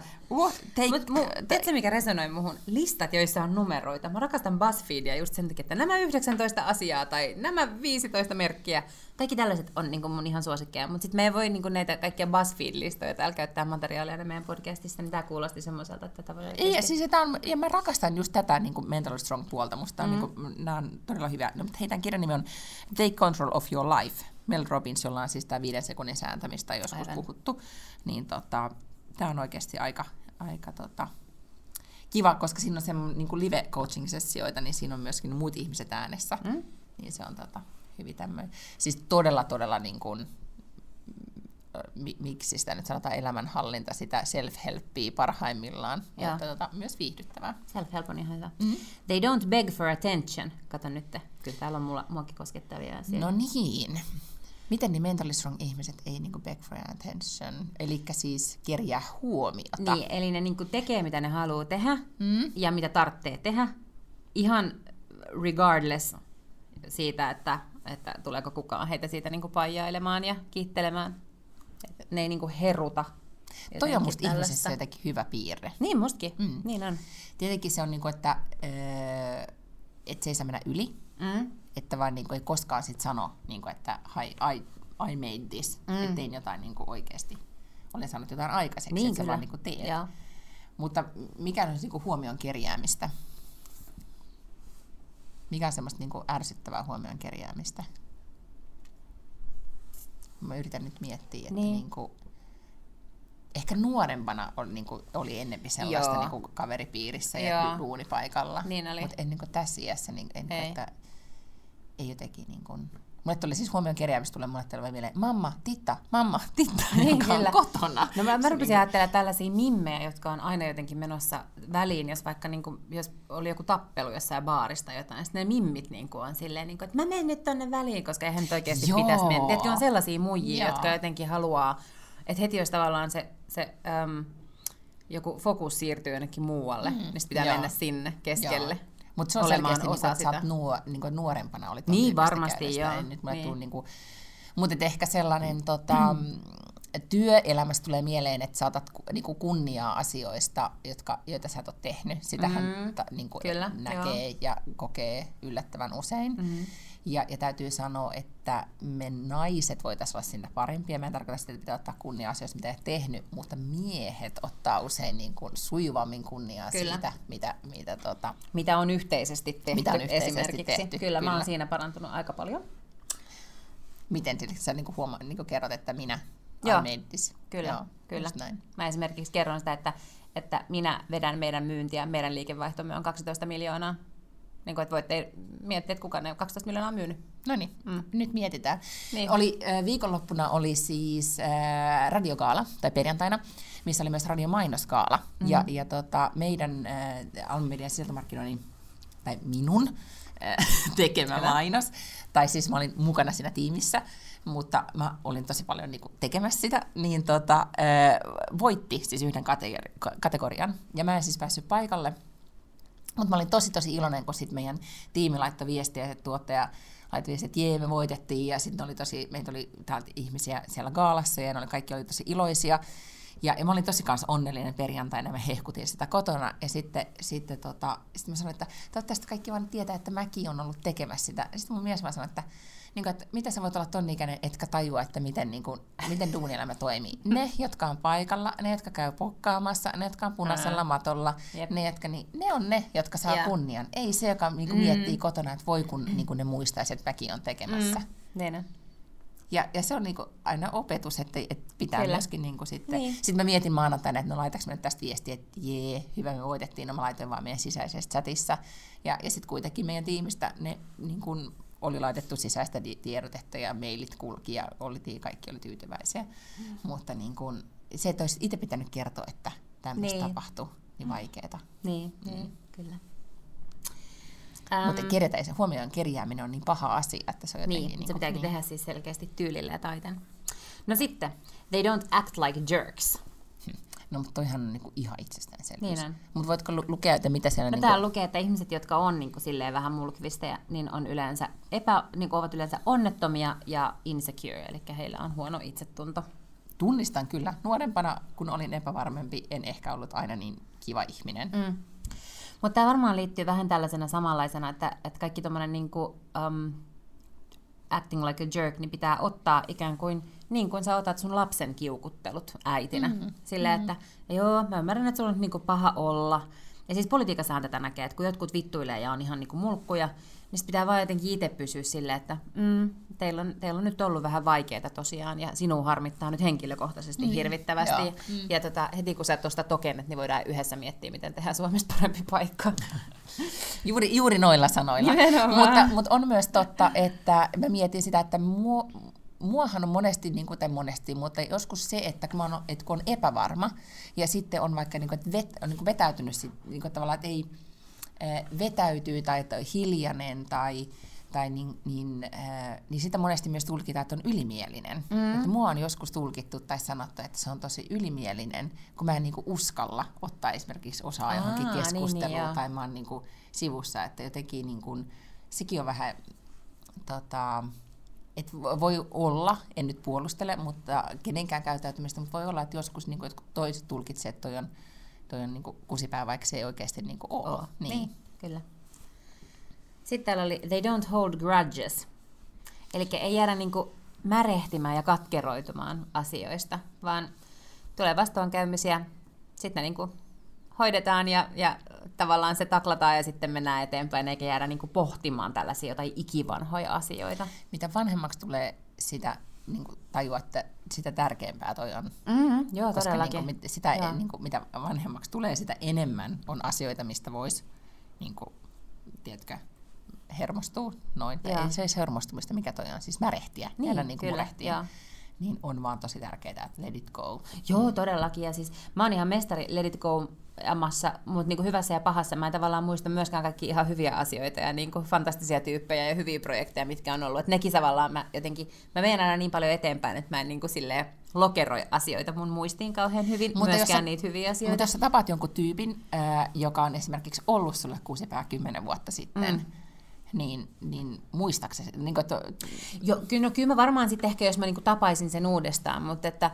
tiedätkö mikä resonoi muhun? Listat, joissa on numeroita. Mä rakastan BuzzFeedia just sen takia, että nämä 19 asiaa tai nämä 15 merkkiä, kaikki tällaiset on niin kuin mun ihan suosikkeja, mutta sitten me ei voi niin kuin näitä kaikkia BuzzFeed-listoja täällä käyttää materiaalia meidän podcastissa, niin tämä kuulosti semmoiselta, että tämä voi... Ei, siis, ja mä rakastan just tätä niin kuin Mental Strong-puolta, musta niin nämä on todella hyviä. No, mutta hei, tämän kirjan nimi on Take Control of Your Life, Mel Robbins, jolla on siis tämä 5 sekunnin sääntö, mistä on joskus puhuttu, niin tämä on oikeasti aika kiva, koska siinä on semmoinen niin kuin live-coaching-sessioita, niin siinä on myöskin muut ihmiset äänessä. Niin se on hyvin tämmöinen. Siis todella niin kuin, miksi sitä nyt sanotaan, elämänhallinta, sitä self-helppiä parhaimmillaan. Ja myös viihdyttävää. Self-help on ihan hyvä. They don't beg for attention. Kato nyt, kyllä täällä on muakin koskettavia asioita. No niin. Miten niin mentally strong ihmiset ei niinku beg for attention, eli siis kerjää huomiota? Niin, eli ne niinku tekee mitä ne haluaa tehdä ja mitä tarvitsee tehdä, ihan regardless siitä, että tuleeko kukaan heitä siitä niin kuin paijailemaan ja kittelemään. Et ne ei niin kuin heruta. Toi on musta ihmisessä jotenkin hyvä piirre. Niin mustakin, niin on. Tietenkin se on, niin kuin, että se ei saa mennä yli, että vaan niin kuin, ei koskaan sit sano, niin kuin, että I made this, että tein jotain niin kuin oikeasti. Olen saanut jotain aikaiseksi, niin, että sä vaan niin kuin teet. Joo. Mutta mikä on niin kuin huomion kerjäämistä? Mikä on semmoista niin kuin ärsyttävää huomion kerjäämistä? Mä yritän nyt miettiä, että niin kuin, ehkä nuorempana oli enemmän sellaista niin kuin kaveripiirissä ja duunipaikalla. Niin oli. Mutta niin tässä iässä, niin että ei jotenkin niin kuin... Mulle tuli siis huomion kerjäämistä, tulee mulle tuli mieleen, mamma, titta, joka on kotona. No mä rupesin ajattelemaan tällaisia nimmejä, jotka on aina jotenkin menossa väliin, jos vaikka niin kuin, jos oli joku tappelu jossain baarista jotain, sitten ne mimmit niin kuin on silleen, niin kuin, että mä menen nyt tonne väliin, koska eihän nyt oikeasti pitäisi mennä. Tietkö on sellaisia muijia, jotka jotenkin haluaa, että heti jos tavallaan se joku fokus siirtyy jonnekin muualle, niin sitten pitää mennä sinne keskelle. Joo. Mutta se on selkeästi, että sä oot nuorempana. Olit niin, varmasti joo. Mutta ehkä sellainen työelämässä tulee mieleen, että sä otat niinku kunniaa asioista, joita sä et ole tehnyt. Sitähän niinku kyllä, näkee ja kokee yllättävän usein. Mm-hmm. Ja täytyy sanoa, että me naiset voitaisiin olla siinä parempia. Mä en tarkoita sitä, että pitää ottaa kunnia asioista, mitä ei tehnyt, mutta miehet ottaa usein niin kuin sujuvammin kunniaa siitä, mitä on yhteisesti tehty. Mitä on yhteisesti tehty. Kyllä, mä oon siinä parantunut aika paljon. Miten sä niin kuin kerrot, että minä ammentis? Kyllä. Mä esimerkiksi kerron sitä, että minä vedän meidän myyntiä, meidän liikevaihtomme on 12 miljoonaa. Niin kuin, että voitte miettiä, että kuka ne 12 miljoonaa on myynyt. No niin, nyt mietitään. Niin. Viikonloppuna oli siis radiogaala, tai perjantaina, missä oli myös radiomainoskaala. Mm-hmm. Ja meidän Alma-Median sisältömarkkinoinnin, tai minun tekemä mainos, tai siis mä olin mukana siinä tiimissä, mutta mä olin tosi paljon niin kuin tekemässä sitä, niin voitti siis yhden kategorian. Ja mä en siis päässyt paikalle. Mutta mä olin tosi iloinen, kun sit meidän tiimi laittoi viestiä, että tuottaja laittoi viestiä, että jee, me voitettiin, ja sitten meitä oli täältä ihmisiä siellä gaalassa, ja kaikki oli tosi iloisia. Ja mä olin tosi kanssa onnellinen perjantaina, ja me hehkutin sitä kotona, ja sitten mä sanoin, että toivottavasti kaikki vaan tietää, että mäkin on ollut tekemässä sitä. Ja sitten mun mies mä sanoin, että mitä sä voit olla ton ikäinen, etkä tajua, että miten duunielämä toimii. Ne, jotka on paikalla, ne, jotka käy pokkaamassa, ne, jotka on punaisella matolla, ne on ne, jotka saa kunnian. Ei se, joka miettii kotona, että voi kun ne muistaisi, että mäkin on tekemässä. Ja se on aina opetus, että pitää myöskin sitten... Niin. Sitten mä mietin maanantaina, että laitaks mä nyt tästä viestiä, että jee, hyvä me voitettiin, mä laitoin vaan meidän sisäisessä chatissa. Ja sitten kuitenkin meidän tiimistä ne... Oli laitettu sisäistä tiedotetta ja mailit kulki ja kaikki oli tyytyväisiä. Mutta se, että olisi itse pitänyt kertoa, että tämmöistä tapahtui, niin vaikeeta. Niin, kyllä. Mutta huomioon kerjääminen on niin paha asia, että se on jotenkin... Niin, se pitääkin tehdä siis selkeästi tyylillä ja taiten. No sitten, they don't act like jerks. No, mutta toihan on ihan itsestäänselvyys. Niin on. Mutta voitko lukea, että mitä siellä... Täällä lukee, että ihmiset, jotka on silleen vähän mulkvistejä, niin on yleensä ovat yleensä onnettomia ja insecure, eli heillä on huono itsetunto. Tunnistan kyllä. Nuorempana, kun olin epävarmempi, en ehkä ollut aina niin kiva ihminen. Mutta tämä varmaan liittyy vähän tällaisena samanlaisena, että kaikki tuommoinen acting like a jerk, niin pitää ottaa ikään kuin... Niin kuin sä otat sun lapsen kiukuttelut äitinä. Silleen, että joo, mä ymmärrän, että sulla on paha olla. Ja siis politiikassahan tätä näkee, että kun jotkut vittuilee ja on ihan mulkkuja, niin sit pitää vaan jotenkin itse pysyä silleen, että teillä on nyt ollut vähän vaikeaa tosiaan, ja sinua harmittaa nyt henkilökohtaisesti hirvittävästi. Ja heti kun sä tuosta tokennet, niin voidaan yhdessä miettiä, miten tehdään Suomesta parempi paikka. Juuri noilla sanoilla. Mutta on myös totta, että mä mietin sitä, että muahan on monesti, mutta joskus se, että kun on epävarma ja sitten on vaikka on vetäytynyt, tavallaan, että ei vetäytyy tai on hiljainen tai niin sitä monesti myös tulkitaan, että on ylimielinen. Että mua on joskus tulkittu tai sanottu, että se on tosi ylimielinen, kun mä en uskalla ottaa esimerkiksi osaa johonkin keskusteluun tai mä oon sivussa, että jotenkin sekin on vähän... et voi olla, en nyt puolustele, mutta kenenkään käyttäytymistä, mutta voi olla, että joskus niin toiset tulkitsee, että toi on niin kusipää, vaikka se ei oikeasti niin ole. Niin, kyllä. Sitten täällä oli they don't hold grudges. Eli ei jäädä niin märehtimään ja katkeroitumaan asioista, vaan tulee vastoinkäymisiä, sitten niin hoidetaan ja tavallaan se taklataan ja sitten mennään eteenpäin, eikä jäädä niin pohtimaan tällaisia jotain ikivanhoja asioita. Mitä vanhemmaksi tulee, sitä niin tajua, että sitä tärkeämpää toi on. Mm-hmm, joo, koska todellakin. Niin sitä, joo. Niin mitä vanhemmaksi tulee, sitä enemmän on asioita, mistä voisi, niin tiedätkö, hermostua noin. Ei se olisi hermostumista, mikä toi on, siis märehtiä, jäädä niin murehtia. Joo. Niin on vaan tosi tärkeää, että let it go. Joo, todellakin. Ja siis mä oon ihan mestari let it go-amassa, mutta niinku hyvässä ja pahassa. Mä en tavallaan muista myöskään kaikki ihan hyviä asioita ja niinku fantastisia tyyppejä ja hyviä projekteja, mitkä on ollut. Et nekin tavallaan mä menen aina niin paljon eteenpäin, että mä en niinku silleen lokeroi asioita mun muistiin kauhean hyvin, mutta myöskään niitä hyviä asioita. Mutta jos sä tapaat jonkun tyypin, joka on esimerkiksi ollut sulle 6-10 vuotta sitten, niin muistaakseni? Niin kyllä mä varmaan sitten ehkä, jos mä niin tapaisin sen uudestaan, mutta että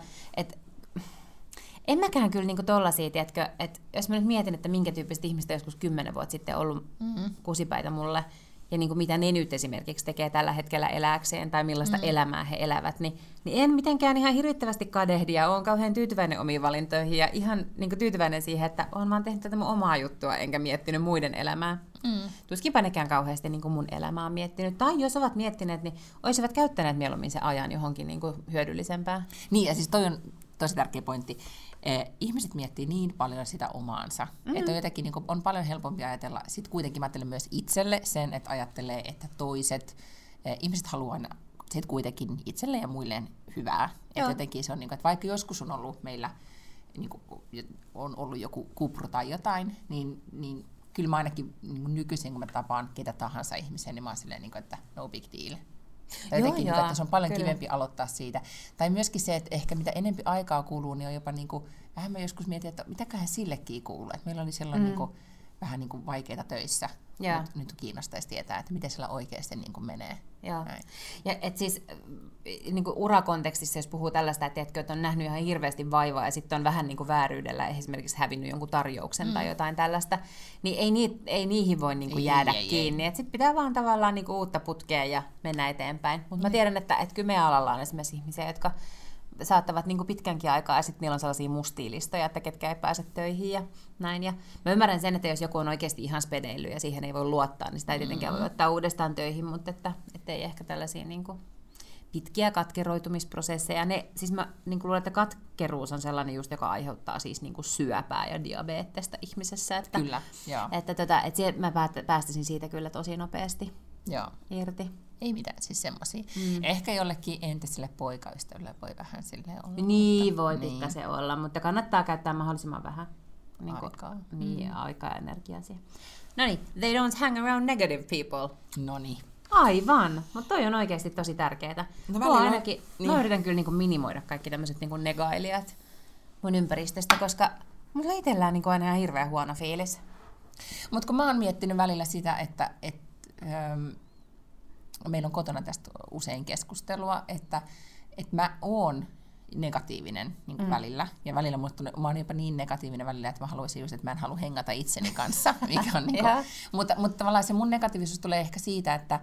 en mäkään kyllä niin tollaisia, tiedätkö, että jos mä nyt mietin, että minkä tyyppiset ihmiset joskus 10 vuotta sitten ollut kusipäitä mulle, ja niin mitä ne nyt esimerkiksi tekee tällä hetkellä elääkseen, tai millaista elämää he elävät, niin en mitenkään ihan hirvittävästi kadehdia, olen kauhean tyytyväinen omiin valintoihin, ja ihan niin tyytyväinen siihen, että olen vaan tehnyt tätä mun omaa juttua, enkä miettinyt muiden elämää. Tuskinpä nekään kauheasti niin mun elämää on miettinyt. Tai jos ovat miettineet, niin olisivat käyttäneet mieluummin sen ajan johonkin niin hyödyllisempää. Niin, ja siis toi on tosi tärkeä pointti. Ihmiset miettii niin paljon sitä omaansa, että on, jotenkin, niin on paljon helpompi ajatella. Sitten kuitenkin mä ajattelen myös itselle sen, että ajattelee, että toiset ihmiset haluaa kuitenkin itselle ja muilleen hyvää. Että jotenkin se on, niin kuin, että vaikka joskus on ollut meillä niin kuin, on ollut joku kupru tai jotain, niin kyllä mä ainakin nykyisin, kun mä tapaan ketä tahansa ihmisen, niin mä oon silleen, että no big deal. Tai jotenkin, että se on paljon kivempi aloittaa siitä. Tai myöskin se, että ehkä mitä enemmän aikaa kuluu, niin on jopa niin kuin, vähän mä joskus mietin, että mitäköhän sillekin kuuluu. Että meillä oli silloin niin kuin, vähän niin kuin vaikeita töissä, mutta nyt kiinnostaisi tietää, että miten siellä oikeasti niin kuin menee. Ja et siis niin kuin urakontekstissa, jos puhuu tällaista, että, tiedätkö, että on nähnyt ihan hirveästi vaivaa ja sitten on vähän niin kuin vääryydellä esimerkiksi hävinnyt jonkun tarjouksen tai jotain tällaista, niin ei niihin voi niin kuin jäädä kiinni. Sitten pitää vaan tavallaan niin kuin uutta putkea ja mennä eteenpäin. Mutta mä tiedän, että kyllä meidän alalla on esimerkiksi ihmisiä, jotka saattavat niin kuin pitkänkin aikaa ja sitten niillä on sellaisia mustia listoja, että ketkä ei pääse töihin ja näin. Ja mä ymmärrän sen, että jos joku on oikeasti ihan spedeillyt ja siihen ei voi luottaa, niin sitä ei tietenkään voi ottaa uudestaan töihin, mutta että ei ehkä tällaisia niin kuin pitkiä katkeroitumisprosesseja. Siis mä niin kuin luulen, että katkeruus on sellainen just, joka aiheuttaa siis niin kuin syöpää ja diabeettista ihmisessä. Että, kyllä, joo. Että mä päästäisin siitä kyllä tosi nopeasti irti. Ei mitään, siis semmosia. Ehkä jollekin entiselle poikaystävälle voi vähän silleen olla. Niin, voi pikkasen olla, mutta kannattaa käyttää mahdollisimman vähän aikaa. Niin, aikaa ja energiaa siihen. Noniin, they don't hang around negative people. Noniin. Aivan, mutta toi on oikeasti tosi tärkeetä. Mä yritän kyllä niinku minimoida kaikki tämmöiset niinku negailijat mun ympäristöstä, koska mulla itsellään niinku aina ihan hirveän huono fiilis. Mutta kun mä oon miettinyt välillä sitä, että meillä on kotona tästä usein keskustelua, että mä oon negatiivinen niin välillä. Ja välillä mä oon jopa niin negatiivinen välillä, että mä haluaisin just, että mä en halua hengata itseni kanssa. Mikä on niin kuin, mutta tavallaan se mun negatiivisuus tulee ehkä siitä, että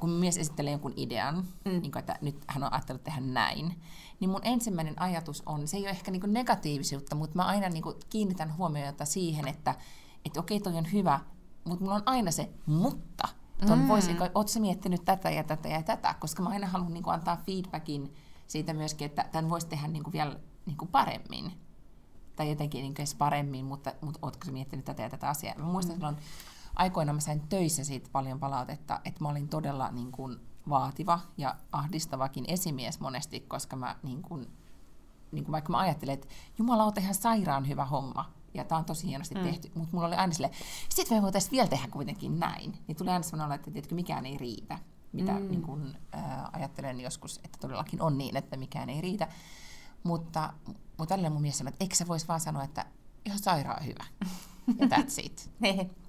kun mies esittelee jonkun idean, niin kuin, että nyt hän on ajatellut tehdä näin, niin mun ensimmäinen ajatus on, se ei ole ehkä niin kuin negatiivisuutta, mutta mä aina niin kuin kiinnitän huomiota siihen, että okei, toi on hyvä, mutta mulla on aina se mutta. Ootko sä miettinyt tätä ja tätä ja tätä? Koska mä aina haluan niin kuin antaa feedbackin siitä myöskin, että tämän voisi tehdä niin kuin vielä niin kuin paremmin. Tai jotenkin niin kuin edes paremmin, mutta ootko sä miettinyt tätä ja tätä asiaa? Mä muistan, että aikoinaan mä sain töissä siitä paljon palautetta, että mä olin todella niin kuin vaativa ja ahdistavakin esimies monesti, koska mä niin kuin vaikka mä ajattelin, että jumalauta, ihan sairaan hyvä homma. Ja tämä on tosi hienosti tehty, mutta mulla oli aina silleen, sitten me voitaisiin vielä tehdä kuitenkin näin. Niin tulee aina sellainen, että tiedätkö, mikään ei riitä. Mitä niin kun, ajattelen joskus, että todellakin on niin, että mikään ei riitä. Mutta tällainen mun mies sanoi, että eikö sä vois vaan sanoa, että ihan sairaan hyvä. Ja that's it.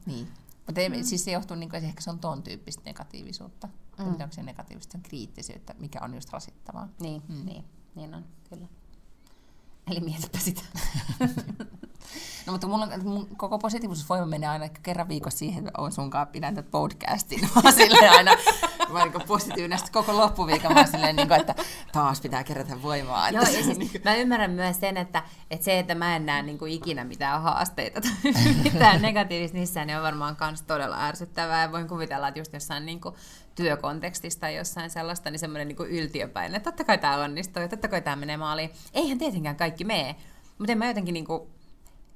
Niin. Mutta siis se johtuu, niin kuin, ehkä se on ton tyyppistä negatiivisuutta. Mitä onko se negatiivista, on kriittisyyttä, mikä on just rasittavaa. Niin, niin on, kyllä. Eli mietipä sitä. No mutta mun koko positiivisuusvoima menee aina kerran viikossa siihen, että olen sunkaan pidän tätä podcastin. Mä aina positiivinen koko loppuviikon, mä silleen, niin kuin, että taas pitää kerätä voimaa. Joo, ja siis, mä ymmärrän myös sen, että se, että mä en näe niin kuin ikinä mitään haasteita tai mitään negatiivista missään, niin on varmaan kans todella ärsyttävää. Ja voin kuvitella, että just jossain niin kuin työkontekstista tai jossain sellaista, niin semmoinen niin kuin yltiöpäin, että totta kai tämä onnistuu ja totta kai tämä menee maaliin. Eihän tietenkään kaikki mene, mutta en mä jotenkin niin kuin,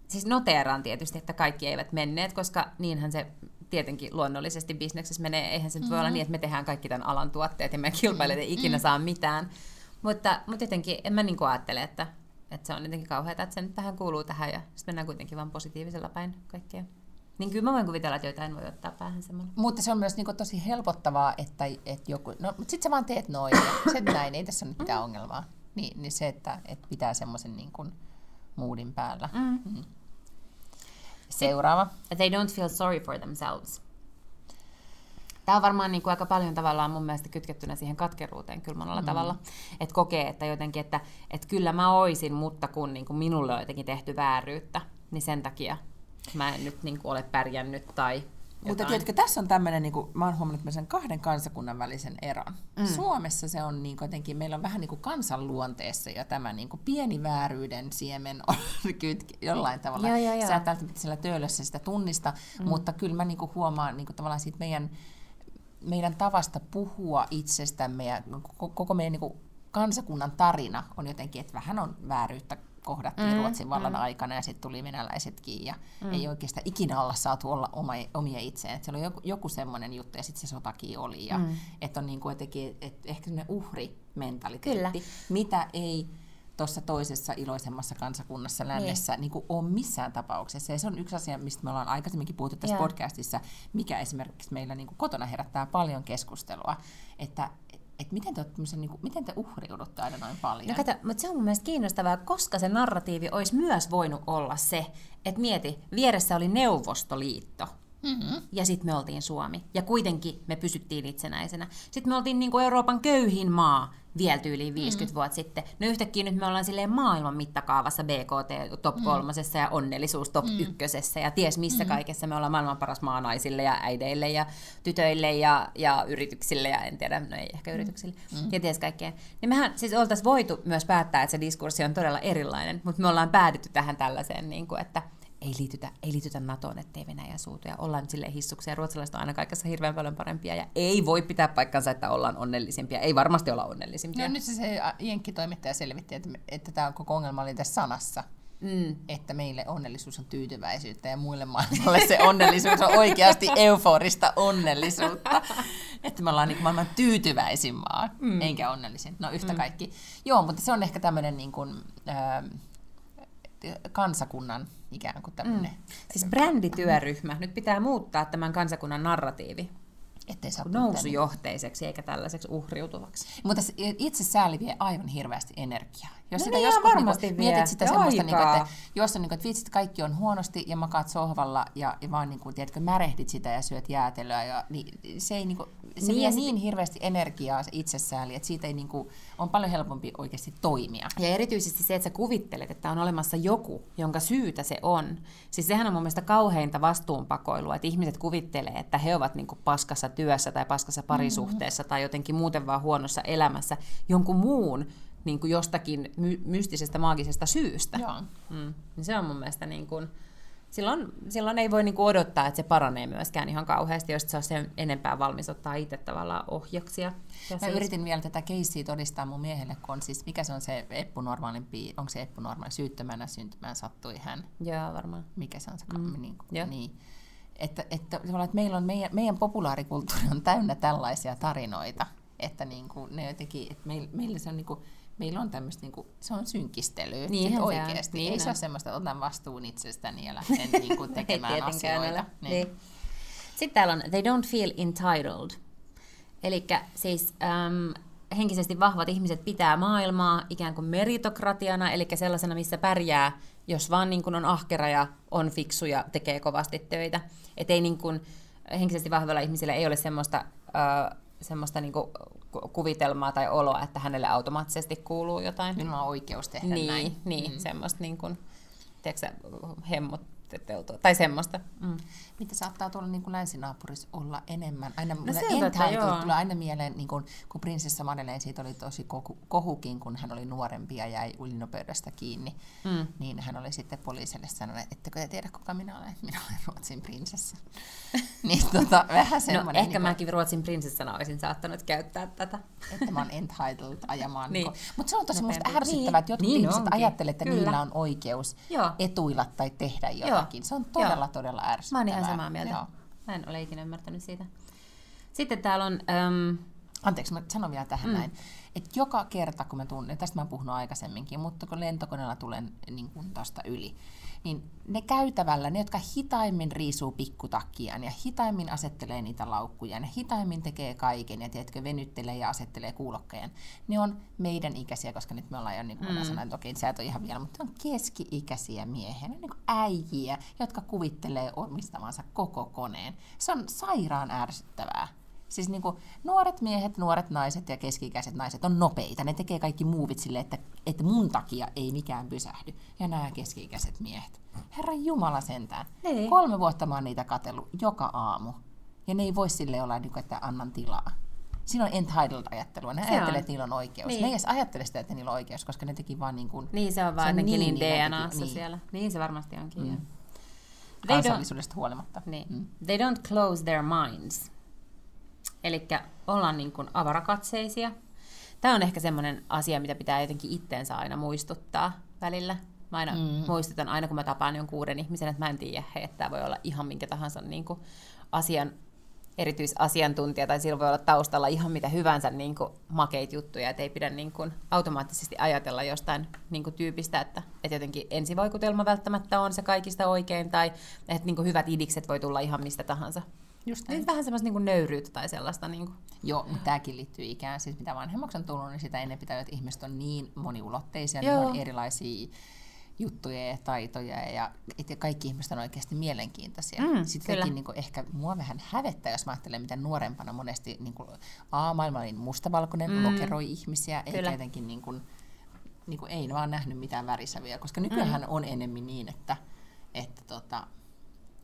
siis noteeraan tietysti, että kaikki eivät menneet, koska niinhän se tietenkin luonnollisesti bisneksessä menee. Eihän se voi olla niin, että me tehdään kaikki tämän alan tuotteet ja me kilpailijat ei ikinä saa mitään. Mutta jotenkin en mä niin kuin ajattele, että se on jotenkin kauheata, että se nyt tähän kuuluu tähän ja sitten mennään kuitenkin vaan positiivisella päin kaikkea. Niin kyllä mä voin kuvitella, että joitain voi ottaa päähän semmoinen. Mutta se on myös niin kuin tosi helpottavaa, että joku, no mutta sit sä vaan teet noin ja se näin, ei tässä ole nyt mitään ongelmaa. Niin se, että pitää semmoisen niin kuin moodin päällä. Mm. Seuraava. They don't feel sorry for themselves. Tämä on varmaan niin kuin aika paljon tavallaan mun mielestä kytkettynä siihen katkeruuteen kyllä monella tavalla. Että kokee, että jotenkin, että kyllä mä oisin, mutta kun niin kuin minulle on jotenkin tehty vääryyttä, niin sen takia mä en nyt niin kuin ole pärjännyt tai mutta tiedätkö, tässä on tämmöinen, niin kuin, mä oon huomannut sen kahden kansakunnan välisen eron. Suomessa se on niin jotenkin, meillä on vähän niin kuin kansanluonteessa ja tämä niin kuin pieni vääryyden siemen on jollain tavalla. Joo. Sä et välttämättä siellä töölössä sitä tunnista, mutta kyllä mä niin kuin huomaan niin kuin tavallaan siitä meidän tavasta puhua itsestämme ja koko meidän niin kuin kansakunnan tarina on jotenkin, että vähän on vääryyttä kohdattiin Ruotsin vallan aikana ja sitten tuli venäläisetkin ja ei oikeastaan ikinä olla saatu olla omia itseään. Siellä on joku semmoinen juttu ja sitten se sotakin oli. Ja, että on niinku jotenkin, että ehkä semmoinen uhrimentaliteetti, kyllä, mitä ei tuossa toisessa iloisemmassa kansakunnassa lännessä niin ole missään tapauksessa. Ja se on yksi asia, mistä me ollaan aikaisemminkin puhuttu tässä podcastissa, mikä esimerkiksi meillä niin kotona herättää paljon keskustelua, että miten te uhriudutte aina noin paljon? No kato, mutta se on mun mielestä kiinnostavaa, koska se narratiivi olisi myös voinut olla se, että mieti, vieressä oli Neuvostoliitto ja sitten me oltiin Suomi. Ja kuitenkin me pysyttiin itsenäisenä. Sitten me oltiin niin kuin Euroopan köyhin maa vielä tyyliin 50 vuotta sitten. No yhtäkkiä nyt me ollaan silleen maailman mittakaavassa BKT top 3:ssa ja onnellisuus top 1:ssä ja ties missä kaikessa. Me ollaan maailman paras maa naisille ja äideille ja tytöille ja yrityksille ja en tiedä, no ei ehkä yrityksille ja ties kaikkeen. Niin mehän siis oltaisiin voitu myös päättää, että se diskurssi on todella erilainen, mutta me ollaan päädytty tähän tällaiseen, niin kuin, että ei liitytä NATOon, ettei Venäjä suutu ja ollaan silleen hissuksia. Ruotsalaiset on aina kaikessa hirveän paljon parempia ja ei voi pitää paikkansa, että ollaan onnellisimpia. Ei varmasti olla onnellisimpia. No nyt se jenkkitoimittaja selvitti, että tämä koko ongelma oli tässä sanassa. Että meille onnellisuus on tyytyväisyyttä ja muille maailmalle se onnellisuus on oikeasti euforista onnellisuutta. Että me ollaan niin kuin maailman tyytyväisin maa, eikä onnellisin. No yhtä kaikki. Joo, mutta se on ehkä tämmöinen niin kuin kansakunnan ikään kuin tämmöinen. Siis brändityöryhmä. Nyt pitää muuttaa tämän kansakunnan narratiivi nousujohteiseksi eikä tällaiseksi uhriutuvaksi. Mutta itse sääli vie aivan hirveästi energiaa. Jos no sitä niin, joskus niinku, mietit sitä semmoista, niinku, että jos on niinku, että vitsit, kaikki on huonosti ja makaat sohvalla ja vaan niinku, tiedätkö, märehdit sitä ja syöt jäätelöä. Ja, niin, se ei, niinku, se niin vie niin hirveästi energiaa se itsesääli, että siitä ei, niinku, on paljon helpompi oikeasti toimia. Ja erityisesti se, että sä kuvittelet, että on olemassa joku, jonka syytä se on. Siis sehän on mun mielestä kauheinta vastuunpakoilua, että ihmiset kuvittelee, että he ovat niinku paskassa työssä tai paskassa parisuhteessa tai jotenkin muuten vaan huonossa elämässä jonkun muun niin kuin jostakin mystisestä maagisesta syystä. Niin se on mun mielestä niin kuin, silloin ei voi niin kuin odottaa, että se paranee myöskään ihan kauheasti, jos se on sen enempää valmis ottaa itse tavallaan ohjaksia. Mä yritin vielä tätä keissiä todistaa mun miehelle, kun on siis, mikä se on se epänormaalimpi, onko se epänormaali, syyttömänä syntymään sattui hän. Joo, varmaan. Mikä se on se niin. Että meillä on meidän populaarikulttuuri on täynnä tällaisia tarinoita, että niinku ne jotenkin, että meillä se on niinku, meillä on tämmöistä niinku, se on synkistelyä oikeasti. Niin ei se ole semmoista, että otan vastuun itsestäni ja lähden niinku tekemään asioita. Niin. Sitten täällä on they don't feel entitled. Elikkä siis henkisesti vahvat ihmiset pitää maailmaa ikään kuin meritokratiana, eli sellaisena, missä pärjää, jos vaan niin kun on ahkera ja on fiksu ja tekee kovasti töitä. Et ei niin kun henkisesti vahvilla ihmisillä ei ole semmoista niinku kuvitelmaa tai oloa, että hänelle automaattisesti kuuluu jotain. Minulla on oikeus tehdä näin. Niin, semmoista niin kuin, tiedätkö sä, hemmoteltua tai semmoista. Mm. Mitä saattaa tuolla niin kuin länsinaapurissa olla enemmän? Aina, no entitled tulee aina mieleen, niin kun prinsessa Madeleine siitä oli tosi kohukin, kun hän oli nuorempi ja jäi ylinopeudesta kiinni, niin hän oli sitten poliisille sanonut, ettekö te tiedä kuka minä olen? Minä olen Ruotsin prinsessa. Niin, vähän semmoinen, no, ehkä niin mäkin Ruotsin prinsessana olisin saattanut käyttää tätä. Että mä oon entitled ajamaan. Niin. Mutta se on tosi musta ärsyttävää, että jotkut ihmiset ajattelee, että niillä on oikeus etuilla tai tehdä jotakin. Joo. Se on todella, todella ärsyttävää. Mä oon ihan samaa mieltä. Joo. Mä en ole ikinä ymmärtänyt siitä. Sitten täällä on... Anteeksi, mä sanon vielä tähän näin. Että joka kerta, kun mä tunnen, tästä mä oon puhunut aikaisemminkin, mutta kun lentokoneella tulen niin tuosta yli, niin ne käytävällä, ne jotka hitaimmin riisuu pikkutakkiaan ja hitaimmin asettelee niitä laukkuja, ne hitaimmin tekee kaiken ja tiedätkö, venyttelee ja asettelee kuulokkeen, ne on meidän ikäisiä, koska nyt me ollaan jo, niin kuin mä sanoin, että okei, sä et ole ihan vielä, mutta ne on keski-ikäisiä miehiä, ne on niin kuin äijiä, jotka kuvittelee omistavansa koko koneen. Se on sairaan ärsyttävää. Siis niin kuin nuoret miehet, nuoret naiset ja keski-ikäiset naiset on nopeita. Ne tekee kaikki muuvit sille, että mun takia ei mikään pysähdy. Ja nämä keski-ikäiset miehet. Herra Jumala sentään. Ei. 3 vuotta mä oon niitä katsellut joka aamu. Ja ne ei voi sille olla, että annan tilaa. Siinä on entitled-ajattelua. Ne ajattelee, että niillä on oikeus. Niin. Ne ei edes ajattele sitä, että niillä on oikeus, koska ne teki vaan niin kuin... Niin, se on vaan niin DNAssa niin siellä. Niin se varmasti onkin. Mm. Kansallisuudesta huolimatta. Niin. Mm. They don't close their minds. Elikkä ollaan niin kuin avarakatseisia. Tämä on ehkä semmoinen asia, mitä pitää jotenkin itteensä aina muistuttaa välillä. Mä aina muistutan, aina kun mä tapaan jonkun uuden ihmisen, että mä en tiedä, että tämä voi olla ihan minkä tahansa niin kuin erityisasiantuntija, tai sillä voi olla taustalla ihan mitä hyvänsä niin kuin makeit juttuja, että ei pidä niin kuin automaattisesti ajatella jostain niin kuin tyypistä, että jotenkin ensivaikutelma välttämättä on se kaikista oikein, tai että niin kuin hyvät idikset voi tulla ihan mistä tahansa. Just niin. Vähän semmoista niin kuin nöyryyttä tai sellaista. Niin kuin. Joo, mutta tämäkin liittyy ikään. Siis mitä vanhemmaksi on tullut, niin sitä ennen pitää, että ihmiset on niin moniulotteisia, niin on erilaisia juttuja ja taitoja, ja kaikki ihmiset on oikeasti mielenkiintoisia. Sittenkin niin ehkä mua vähän hävettää, jos mä ajattelen, miten nuorempana monesti niin kuin, maailma oli mustavalkoinen, lokeroi ihmisiä, eikä jotenkin niin kuin, ei vaan nähnyt mitään värisäviä, koska nykyään on enemmän niin, että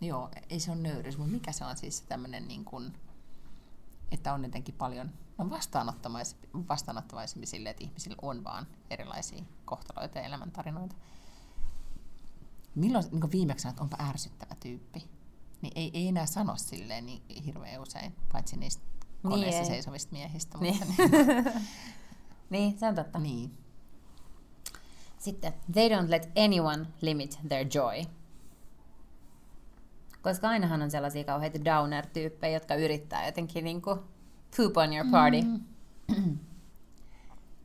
joo, ei se ole nöyryys, mutta mikä se on siis tämmöinen, niin kuin, että on jotenkin paljon vastaanottavaisempi sille, että ihmisillä on vaan erilaisia kohtaloita ja elämäntarinoita. Milloin niin viimeksi sanot, onpa ärsyttävä tyyppi, niin ei enää sano silleen niin hirveän usein, paitsi niistä koneissa seisovista miehistä. Mutta niin, se on totta. Niin. Sitten, they don't let anyone limit their joy. Koska ainahan on sellaisia kauheita downer-tyyppejä, jotka yrittää jotenkin niinku poop on your party.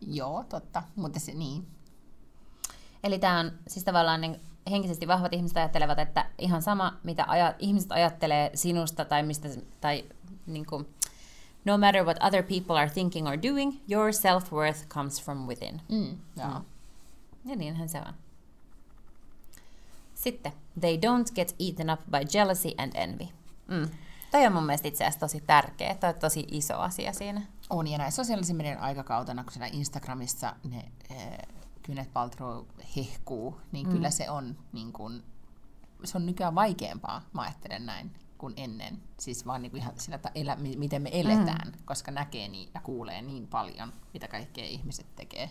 Joo, totta, mutta se niin. Eli tämä on siis tavallaan niin, henkisesti vahvat ihmiset ajattelevat, että ihan sama mitä ihmiset ajattelee sinusta tai mistä, tai niinku, no matter what other people are thinking or doing, your self-worth comes from within. Ja niinhän se on. Sitten, they don't get eaten up by jealousy and envy. Toi on mun mielestä itse asiassa tosi tärkeä, toi on tosi iso asia siinä. On, ja näin sosiaalisen median aikakautena, kun siellä Instagramissa ne kynet paltroo hehkuu, niin kyllä se on, niin kun, se on nykyään vaikeampaa, mä ajattelen näin, kuin ennen. Siis vaan niin ihan sillä, miten me eletään, koska näkee niin ja kuulee niin paljon, mitä kaikkea ihmiset tekee.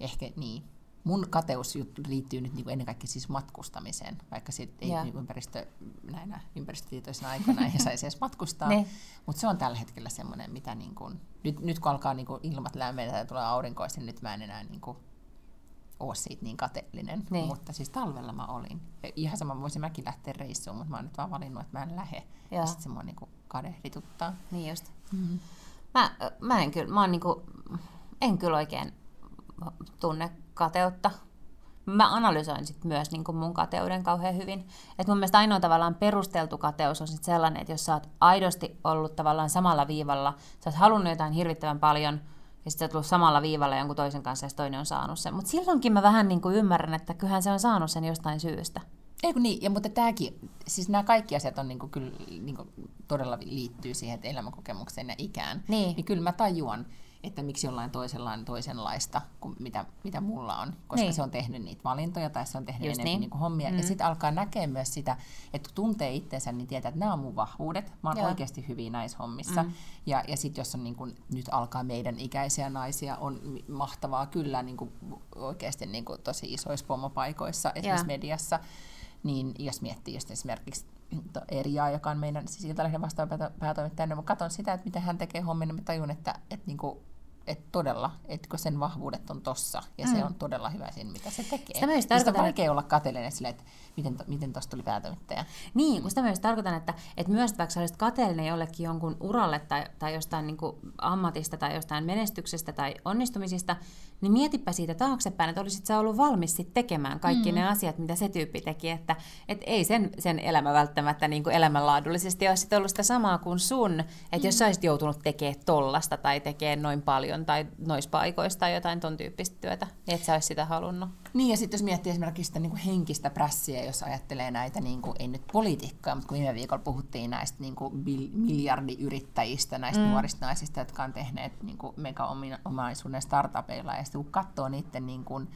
Ehkä niin. Mun kateus liittyy nyt niin kuin ennen kaikkea siis matkustamiseen, vaikka siitä ei ympäristötietoisena aikana ei saisi edes matkustaa, mutta se on tällä hetkellä semmoinen, mitä niin kuin, nyt kun alkaa niin kuin ilmat lämmetä ja tulee aurinkoista, niin nyt mä en enää niin kuin ole siitä niin kateellinen, mutta siis talvella mä olin. Ja ihan sama voisin mäkin lähteä reissuun, mutta mä oon nyt vaan valinnut, että mä en lähde, ja sitten se mua niin kuin kadehdituttaa. Niin just. Mä en kyllä, mä en kyllä oikein tunne kateutta. Mä analysoin sit myös niin kun mun kateuden kauhean hyvin. Et mun mielestä ainoa tavallaan perusteltu kateus on sit sellainen, että jos sä oot aidosti ollut tavallaan samalla viivalla, sä oot halunnut jotain hirvittävän paljon, ja sit sä oot ollut samalla viivalla jonkun toisen kanssa, ja toinen on saanut sen. Mutta silloinkin mä vähän niin kun ymmärrän, että kyllähän se on saanut sen jostain syystä. Eiku niin, ja, mutta tämäkin, siis nämä kaikki asiat on niinku, kyllä, niinku, todella liittyy siihen elämänkokemukseen ja ikään. Niin kyllä mä tajuan, että miksi jollain toisella on toisenlaista kuin mitä mulla on, koska niin se on tehnyt niitä valintoja tai se on tehnyt just enemmän niin hommia. Mm. Ja sitten alkaa näkee myös sitä, että kun tuntee itsensä, niin tietää, että nämä on mun vahvuudet. Mä oon oikeasti hyviä näissä hommissa. Mm. Ja sitten jos on, niin kun, nyt alkaa meidän ikäisiä naisia, on mahtavaa kyllä niin kun, oikeasti niin kun, tosi isoissa pomopaikoissa, esimerkiksi mediassa. Niin jos miettii just esimerkiksi Erjaa, joka on meidän siis Iltalehden vastaanpäätoimittajana, mä katson sitä, että mitä hän tekee hommia, niin mä tajun, että niinku, et todella, etkö sen vahvuudet on tossa ja se on todella hyvä siinä, mitä se tekee. Sitä myös tarkoitan, on vaikea olla kateellinen silleen, että miten tuosta tuli päätoimittaja. Niin, kun sitä myös tarkoitan, että myös vaikka sä olisit kateellinen jollekin jonkun uralle tai jostain niin kuin ammatista tai jostain menestyksestä tai onnistumisista, niin mietipä siitä taaksepäin, että olisit sä ollut valmis sit tekemään kaikki ne asiat, mitä se tyyppi teki, että ei sen elämä välttämättä niin kuin elämänlaadullisesti olisi ollut sitä samaa kuin sun, että jos sä olisit joutunut tekemään tollasta tai tekemään noin paljon tai noissa paikoissa tai jotain ton tyyppistä työtä, niin et sä olisi sitä halunnut. Niin, ja sitten jos miettii esimerkiksi sitä niin kuin henkistä prässiä, jos ajattelee näitä, niin kuin, ei nyt politiikkaa, mutta kun viime viikolla puhuttiin näistä niin kuin miljardiyrittäjistä, näistä nuorista naisista, jotka on tehneet niin kuin mega-omaisuuden startupeilla, ja sitten kun katsoo niiden niin kuin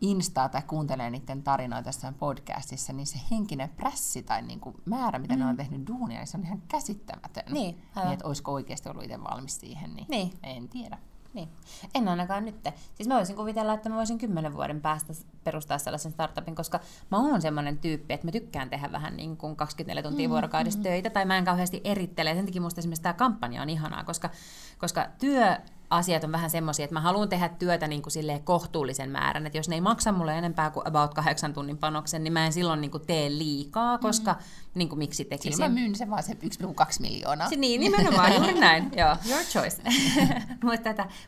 Instaa tai kuuntelee niiden tarinoita jossain podcastissa, niin se henkinen prässi tai niin kuin määrä, mitä ne on tehnyt duunia, niin se on ihan käsittämätön. Niin, että olisiko oikeasti ollut itse valmis siihen, niin en tiedä. Niin. En ainakaan nyt. Siis mä voisin kuvitella, että mä voisin 10 vuoden päästä perustaa sellaisen startupin, koska mä oon semmoinen tyyppi, että mä tykkään tehdä vähän niin kuin 24 tuntia vuorokaudessa töitä, tai mä en kauheasti erittele. Sen takia musta esimerkiksi tää kampanja on ihanaa, koska työasiat on vähän semmoisia, että mä haluan tehdä työtä niin kuin silleen kohtuullisen määrän. Että jos ne ei maksa mulle enempää kuin about 8 tunnin panoksen, niin mä en silloin niin kuin tee liikaa, koska niin kuin miksi tekisin. Silloin mä myyn sen vaan se 1,2 miljoonaa. Niin, nimenomaan juuri näin. Joo, your choice.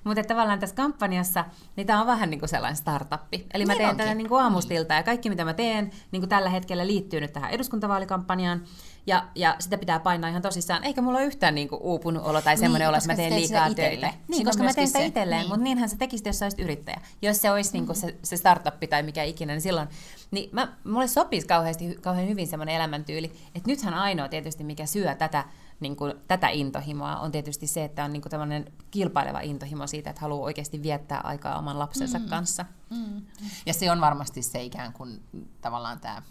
Mutta tavallaan tässä kampanjassa, niin tää on vähän niin kuin sellainen startuppi. Eli mä teen tätä niin kuin aamustilta ja kaikki mitä mä teen niin kuin tällä hetkellä liittyy nyt tähän eduskuntavaalikampanjaan. Ja sitä pitää painaa ihan tosissaan, eikä mulla ole yhtään niinku uupunut olo tai semmoinen olo, että mä teen liikaa töitä. Niin, koska mä teen sitä itselleen, niin. Mutta niinhän se tekisi, jos sä olisit yrittäjä. Jos se olisi niinku se startuppi tai mikä ikinä, niin silloin... Niin mulle sopisi kauhean hyvin semmoinen elämäntyyli, että nythän ainoa tietysti, mikä syö tätä intohimoa, on tietysti se, että on niinku tämmöinen kilpaileva intohimo siitä, että haluaa oikeasti viettää aikaa oman lapsensa kanssa. Mm. Ja se on varmasti se ikään kuin tavallaan tämä...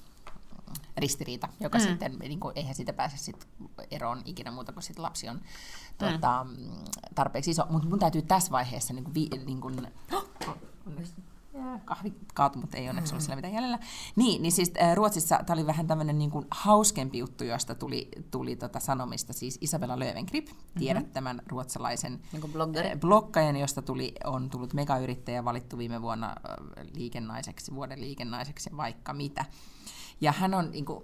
ristiriita, joka sitten, niin kuin, eihän siitä pääse sit eroon ikinä muuta, kun sit lapsi on tarpeeksi iso. Mutta mun täytyy tässä vaiheessa... kahvi kaatu, mutta ei onneksi ole siellä mitään jäljellä. Niin siis Ruotsissa tämä oli vähän tämmöinen niin kuin hauskempi juttu, josta tuli sanomista. Siis Isabella Löwengrip, tiedät tämän ruotsalaisen niin bloggajan, josta on tullut megayrittäjä, valittu viime vuonna vuoden liikennaiseksi vaikka mitä. Ja hän on niin kuin,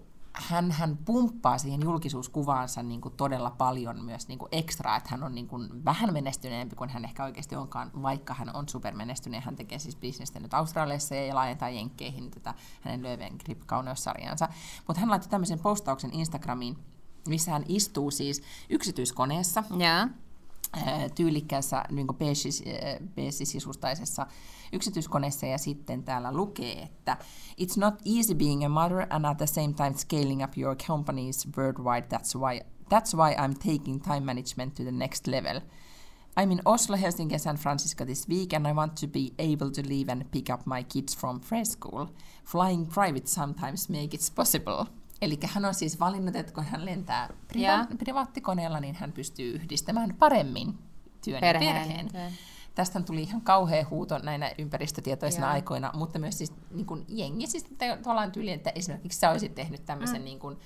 hän pumppaa siihen julkisuuskuvaansa niin kuin todella paljon myös niin kuin ekstraa, että hän on niin kuin vähän menestyneempi kuin hän ehkä oikeasti onkaan, vaikka hän on supermenestyneen. Hän tekee siis bisnestä nyt Australiassa ja laajentaa Jenkkeihin tätä hänen Löwengrip-kauneussarjansa. Mutta hän laittoi tämmöisen postauksen Instagramiin, missä hän istuu siis yksityiskoneessa, tyylikkäässä niin kuin beige-sisustaisessa yksityiskoneessa, ja sitten täällä lukee, että it's not easy being a mother and at the same time scaling up your companies worldwide. That's why I'm taking time management to the next level. I'm in Oslo, Helsinki and San Francisco this week and I want to be able to leave and pick up my kids from preschool. Flying private sometimes make it possible. Eli hän on siis valinnut, että kun hän lentää privaattikoneella, niin hän pystyy yhdistämään paremmin työn perheen. Tästä tuli ihan kauhea huuto näinä ympäristötietoisina aikoina, mutta myös siis, niin kuin jengi, siis tavallaan tyyli, että esimerkiksi sä olisit tehnyt tämmöisen niin kuin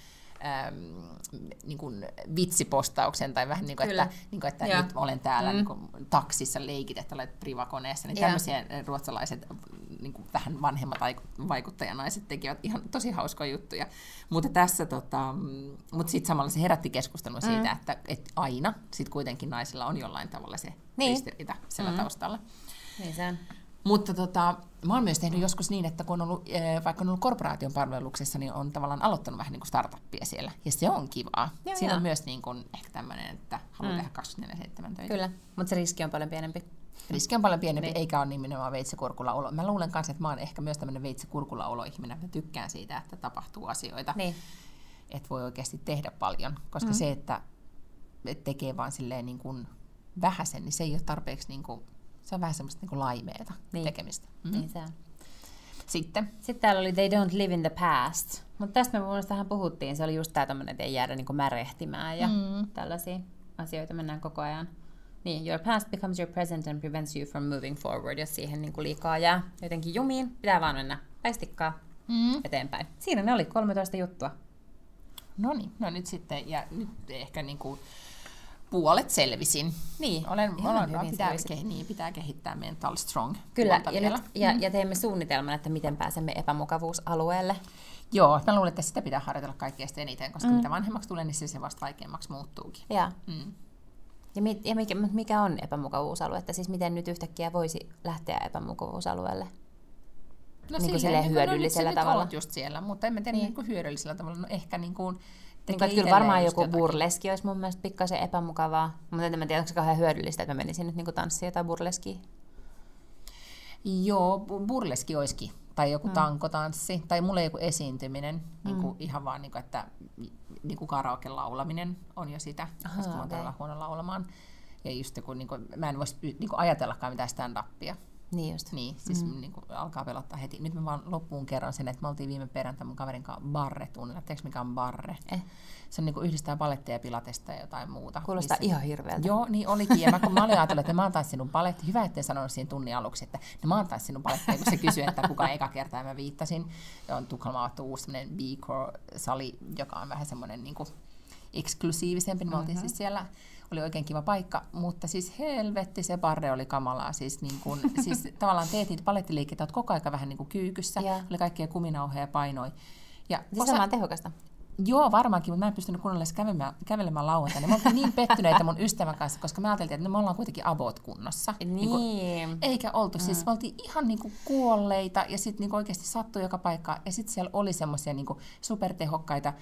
vitsipostauksen tai vähän niin kuin, että nyt olen täällä niin kuin, taksissa leikit, että olet privakoneessa, niin tämmöisiä ruotsalaiset niin kuin, vähän vanhemmat vaikuttajanaiset tekivät ihan tosi hauskoja juttuja. Mutta tässä mutta sitten samalla se herätti keskustelua siitä, että aina sit kuitenkin naisilla on jollain tavalla se ristiriita siellä taustalla. Niin se on. Mutta mä oon myös tehnyt joskus niin, että kun on ollut, vaikka on ollut korporaation palveluksessa, niin on tavallaan aloittanut vähän niin kuin startuppia siellä. Ja se on kivaa. Joo, siinä on myös niin kuin ehkä tämmöinen, että haluaa tehdä 24/7 töitä. Kyllä, mutta se riski on paljon pienempi. Riski on paljon pienempi, ne. Eikä ole nimenomaan veitsikurkulaolo. Mä luulen kanssa, että mä oon ehkä myös tämmöinen veitsikurkulaolo-ihminen. Mä tykkään siitä, että tapahtuu asioita. Ne. Että voi oikeasti tehdä paljon. Koska se, että tekee vaan silleen niin kuin vähäsen, niin se ei ole tarpeeksi, niin kuin, se on vähän semmoista niin kuin laimeeta tekemistä. Niin se on. Sitten täällä oli They Don't Live in the Past. Mutta tästä me mielestähän puhuttiin. Se oli just tää tommonen, että ei jäädä niin kuin märehtimään ja tällaisia asioita mennään koko ajan. Niin, your past becomes your present and prevents you from moving forward, jos siihen niin kuin liikaa jää jotenkin jumiin. Pitää vaan mennä päistikkaa eteenpäin. Siinä ne oli 13 juttua. Noniin, no nyt sitten, ja nyt ehkä niin kuin puolet selvisin. Niin, pitää kehittää mental strong. Kyllä, ja teemme suunnitelman, että miten pääsemme epämukavuusalueelle. Joo, mä luulen, että sitä pitää harjoitella kaikkeesta eniten, koska mitä vanhemmaksi tulee, niin se vasta vaikeammaksi muuttuukin. Ja mikä on epämukavuusalue? Että siis miten nyt yhtäkkiä voisi lähteä epämukavuusalueelle? No niin silleen hyödyllisellä tavalla. Nyt just siellä, mutta en mä tiedä niin kuin hyödyllisellä tavalla. No ehkä niin kuin tekee itselleen. Kyllä varmaan joku burleski olisi mun mielestä pikkasen epämukavaa. Mutta en mä tiedä, onko se kauhean hyödyllistä, että mä menisin nyt niin kuin tanssia jotain burleskiä? Joo, burleski olisikin. Tai joku tankotanssi. Tai mulle joku esiintyminen. Niin kuin ihan vaan, niin kuin, että niin kuin karaoke-laulaminen on jo sitä, koska mä oon todella huono laulamaan. Ja just joku, niin kuin, mä en voisi niin kuin ajatellakaan mitään stand-upia. Niin just. Niin, siis niinku alkaa pelottaa heti. Nyt mä vaan loppuun kerron sen, että me oltiin viime perjantai mun kaverin kanssa barretunnilla. Tiedätkö mikä on barre? Se on niinku yhdistää balettia ja pilatesta ja jotain muuta. Kuulostaa ihan hirveältä. Joo, niin olikin. Ja mä olin ajatellut, että mä oon tanssinut balettia. Hyvä, etten sanonut siinä tunnin aluksi, että mä oon tanssinut balettia, kun se kysyi, että kuka eka kertaa. Ja mä viittasin. Ja on Tukholma avattu uusi semmoinen B-core-sali, joka on vähän semmoinen niinku eksklusiivisempi. Me oltiin siis siellä. Oli oikein kiva paikka, mutta siis helvetti, se barre oli kamalaa. Siis, niin kun, siis tavallaan teet niitä palettiliikkeitä, olet koko ajan vähän niin kuin kyykyssä. Yeah. Oli kaikkia kuminauheja painoi. Ja siis osa... on tehokasta. Joo, varmaankin, mutta mä en pystynyt kunnolla kävelemään lauantaina. Mä oltiin niin pettyneitä mun ystävän kanssa, koska mä ajattelin, että me ollaan kuitenkin abot kunnossa. Niin. Eikä oltu. Siis me oltiin ihan niinku kuolleita ja sitten niinku oikeasti sattui joka paikkaan. Ja sitten siellä oli semmoisia niinku supertehokkaita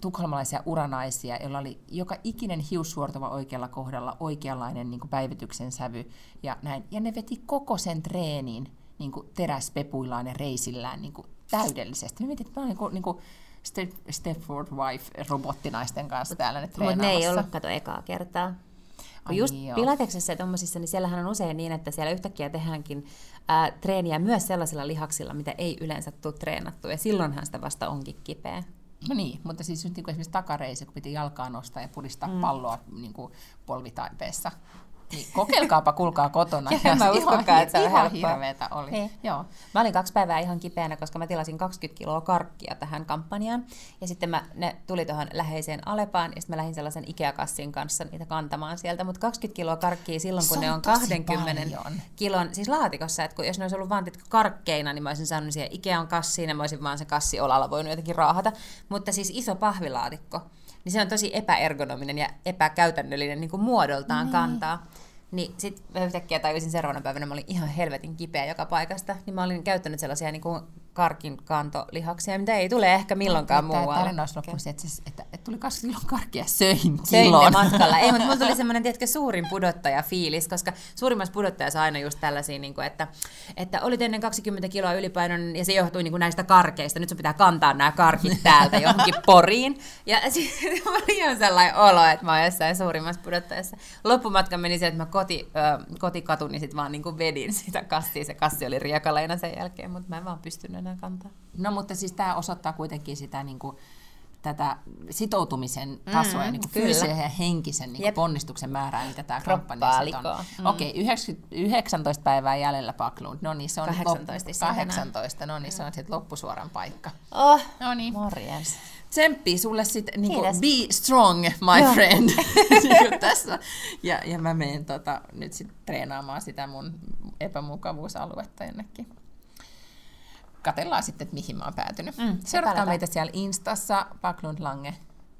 tukholmalaisia uranaisia, joilla oli joka ikinen hiussuortava oikealla kohdalla, oikeanlainen niin kuin päivityksen sävy ja näin. Ja ne veti koko sen treenin niin kuin teräspepuillaan ja reisillään niin kuin täydellisesti. Me mietin, että me ollaan niin Stepford Wife-robottinaisten kanssa täällä ne treenaamassa. Mutta ne ei ollut kato ekaa kertaa. Just pilateksessa ja tommosissa, niin siellähän on usein niin, että siellä yhtäkkiä tehdäänkin treeniä myös sellaisilla lihaksilla, mitä ei yleensä tule treenattua. Ja silloinhan sitä vasta onkin kipeä. No niin, mutta siis nyt niin esimerkiksi takareisi, kun piti jalkaa nostaa ja puristaa palloa niin kuin polvitaipeessa, niin kokeilkaapa, kuulkaa kotona. Ja mä uskonkaan, että se on ihan hirveetä oli. Niin. Joo. Mä olin 2 päivää ihan kipeänä, koska mä tilasin 20 kiloa karkkia tähän kampanjaan. Ja sitten ne tuli tuohon läheiseen Alepaan, ja sitten mä lähdin sellaisen Ikea-kassin kanssa niitä kantamaan sieltä. Mutta 20 kiloa karkkia silloin, kun ne on 20 kilon, siis laatikossa, että jos ne olisi ollut vaan karkkeina, niin mä olisin saanut siihen Ikean kassiin, ja mä olisin vaan se kassi olalla voinut jotenkin raahata. Mutta siis iso pahvilaatikko. Niin se on tosi epäergonominen ja epäkäytännöllinen niin kuin muodoltaan kantaa. Niin sit mä yhtäkkiä tajusin seuraavana päivänä, mä olin ihan helvetin kipeä joka paikasta, niin mä olin käyttänyt sellaisia niin kuin karkinkantolihaksia, mitä ei tule ehkä milloinkaan muualla. Tämä tarina olisi loppuisi, että tuli 20 kilon karkia, söin matkalla. Ei, mutta mulla tuli semmoinen, tiedätkö, suurin pudottajafiilis, koska suurimmassa pudottajassa aina just tällaisia, niin kuin, että olit ennen 20 kiloa ylipainon ja se johtui niin kuin näistä karkeista. Nyt sun pitää kantaa nämä karkit täältä johonkin Poriin. Ja sitten oli ihan sellainen olo, että mä oon jossain suurimmassa pudottajassa. Loppumatka meni se, että mä kotikatun, niin sit vaan niin kuin vedin sitä kassia. Se kassi oli riekaleina sen jälkeen, mutta mä en vaan pystynyt kantaa. No mutta siis tämä osoittaa kuitenkin sitä niin kuin, tätä sitoutumisen tasoa ja niin kuin fyysisen ja henkisen niin kuin ponnistuksen määrää, mitä tämä kampanja on. Okei, 19 päivää jäljellä Backlund. No niin, se on 18. No niin, se on sitten loppusuoran paikka. Oh, no niin. Morjens. Tsemppi sulle sitten, niin kuin, be strong, my friend. Tässä. Ja mä menen nyt sitten treenaamaan sitä mun epämukavuusaluetta jonnekin. Katsellaan sitten, että mihin mä oon päätynyt. Seuratkaa meitä siellä Instassa, Backlund Lange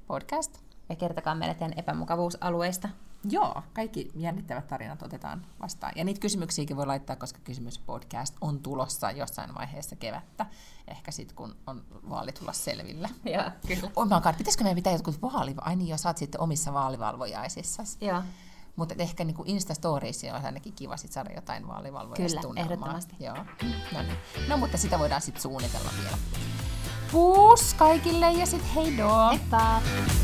podcast. Ja kertokaa meille teidän epämukavuusalueista. Joo, kaikki jännittävät tarinat otetaan vastaan. Ja niitä kysymyksiäkin voi laittaa, koska kysymyspodcast on tulossa jossain vaiheessa kevättä. Ehkä sitten, kun on vaalit tulla selvillä. Joo, kyllä. Pitäisikö meidän pitää jotkut vaaliva? Ai niin, jos sä oot sitten omissa vaalivalvojaisissa. Joo. Mutta ehkä niin Instastoreissa on ainakin kiva sit saada jotain vaalivalvojasta tunnelmaa. Kyllä, ehdottomasti. Joo. No mutta sitä voidaan sitten suunnitella vielä. Puus kaikille ja sitten heidoo! Heippa!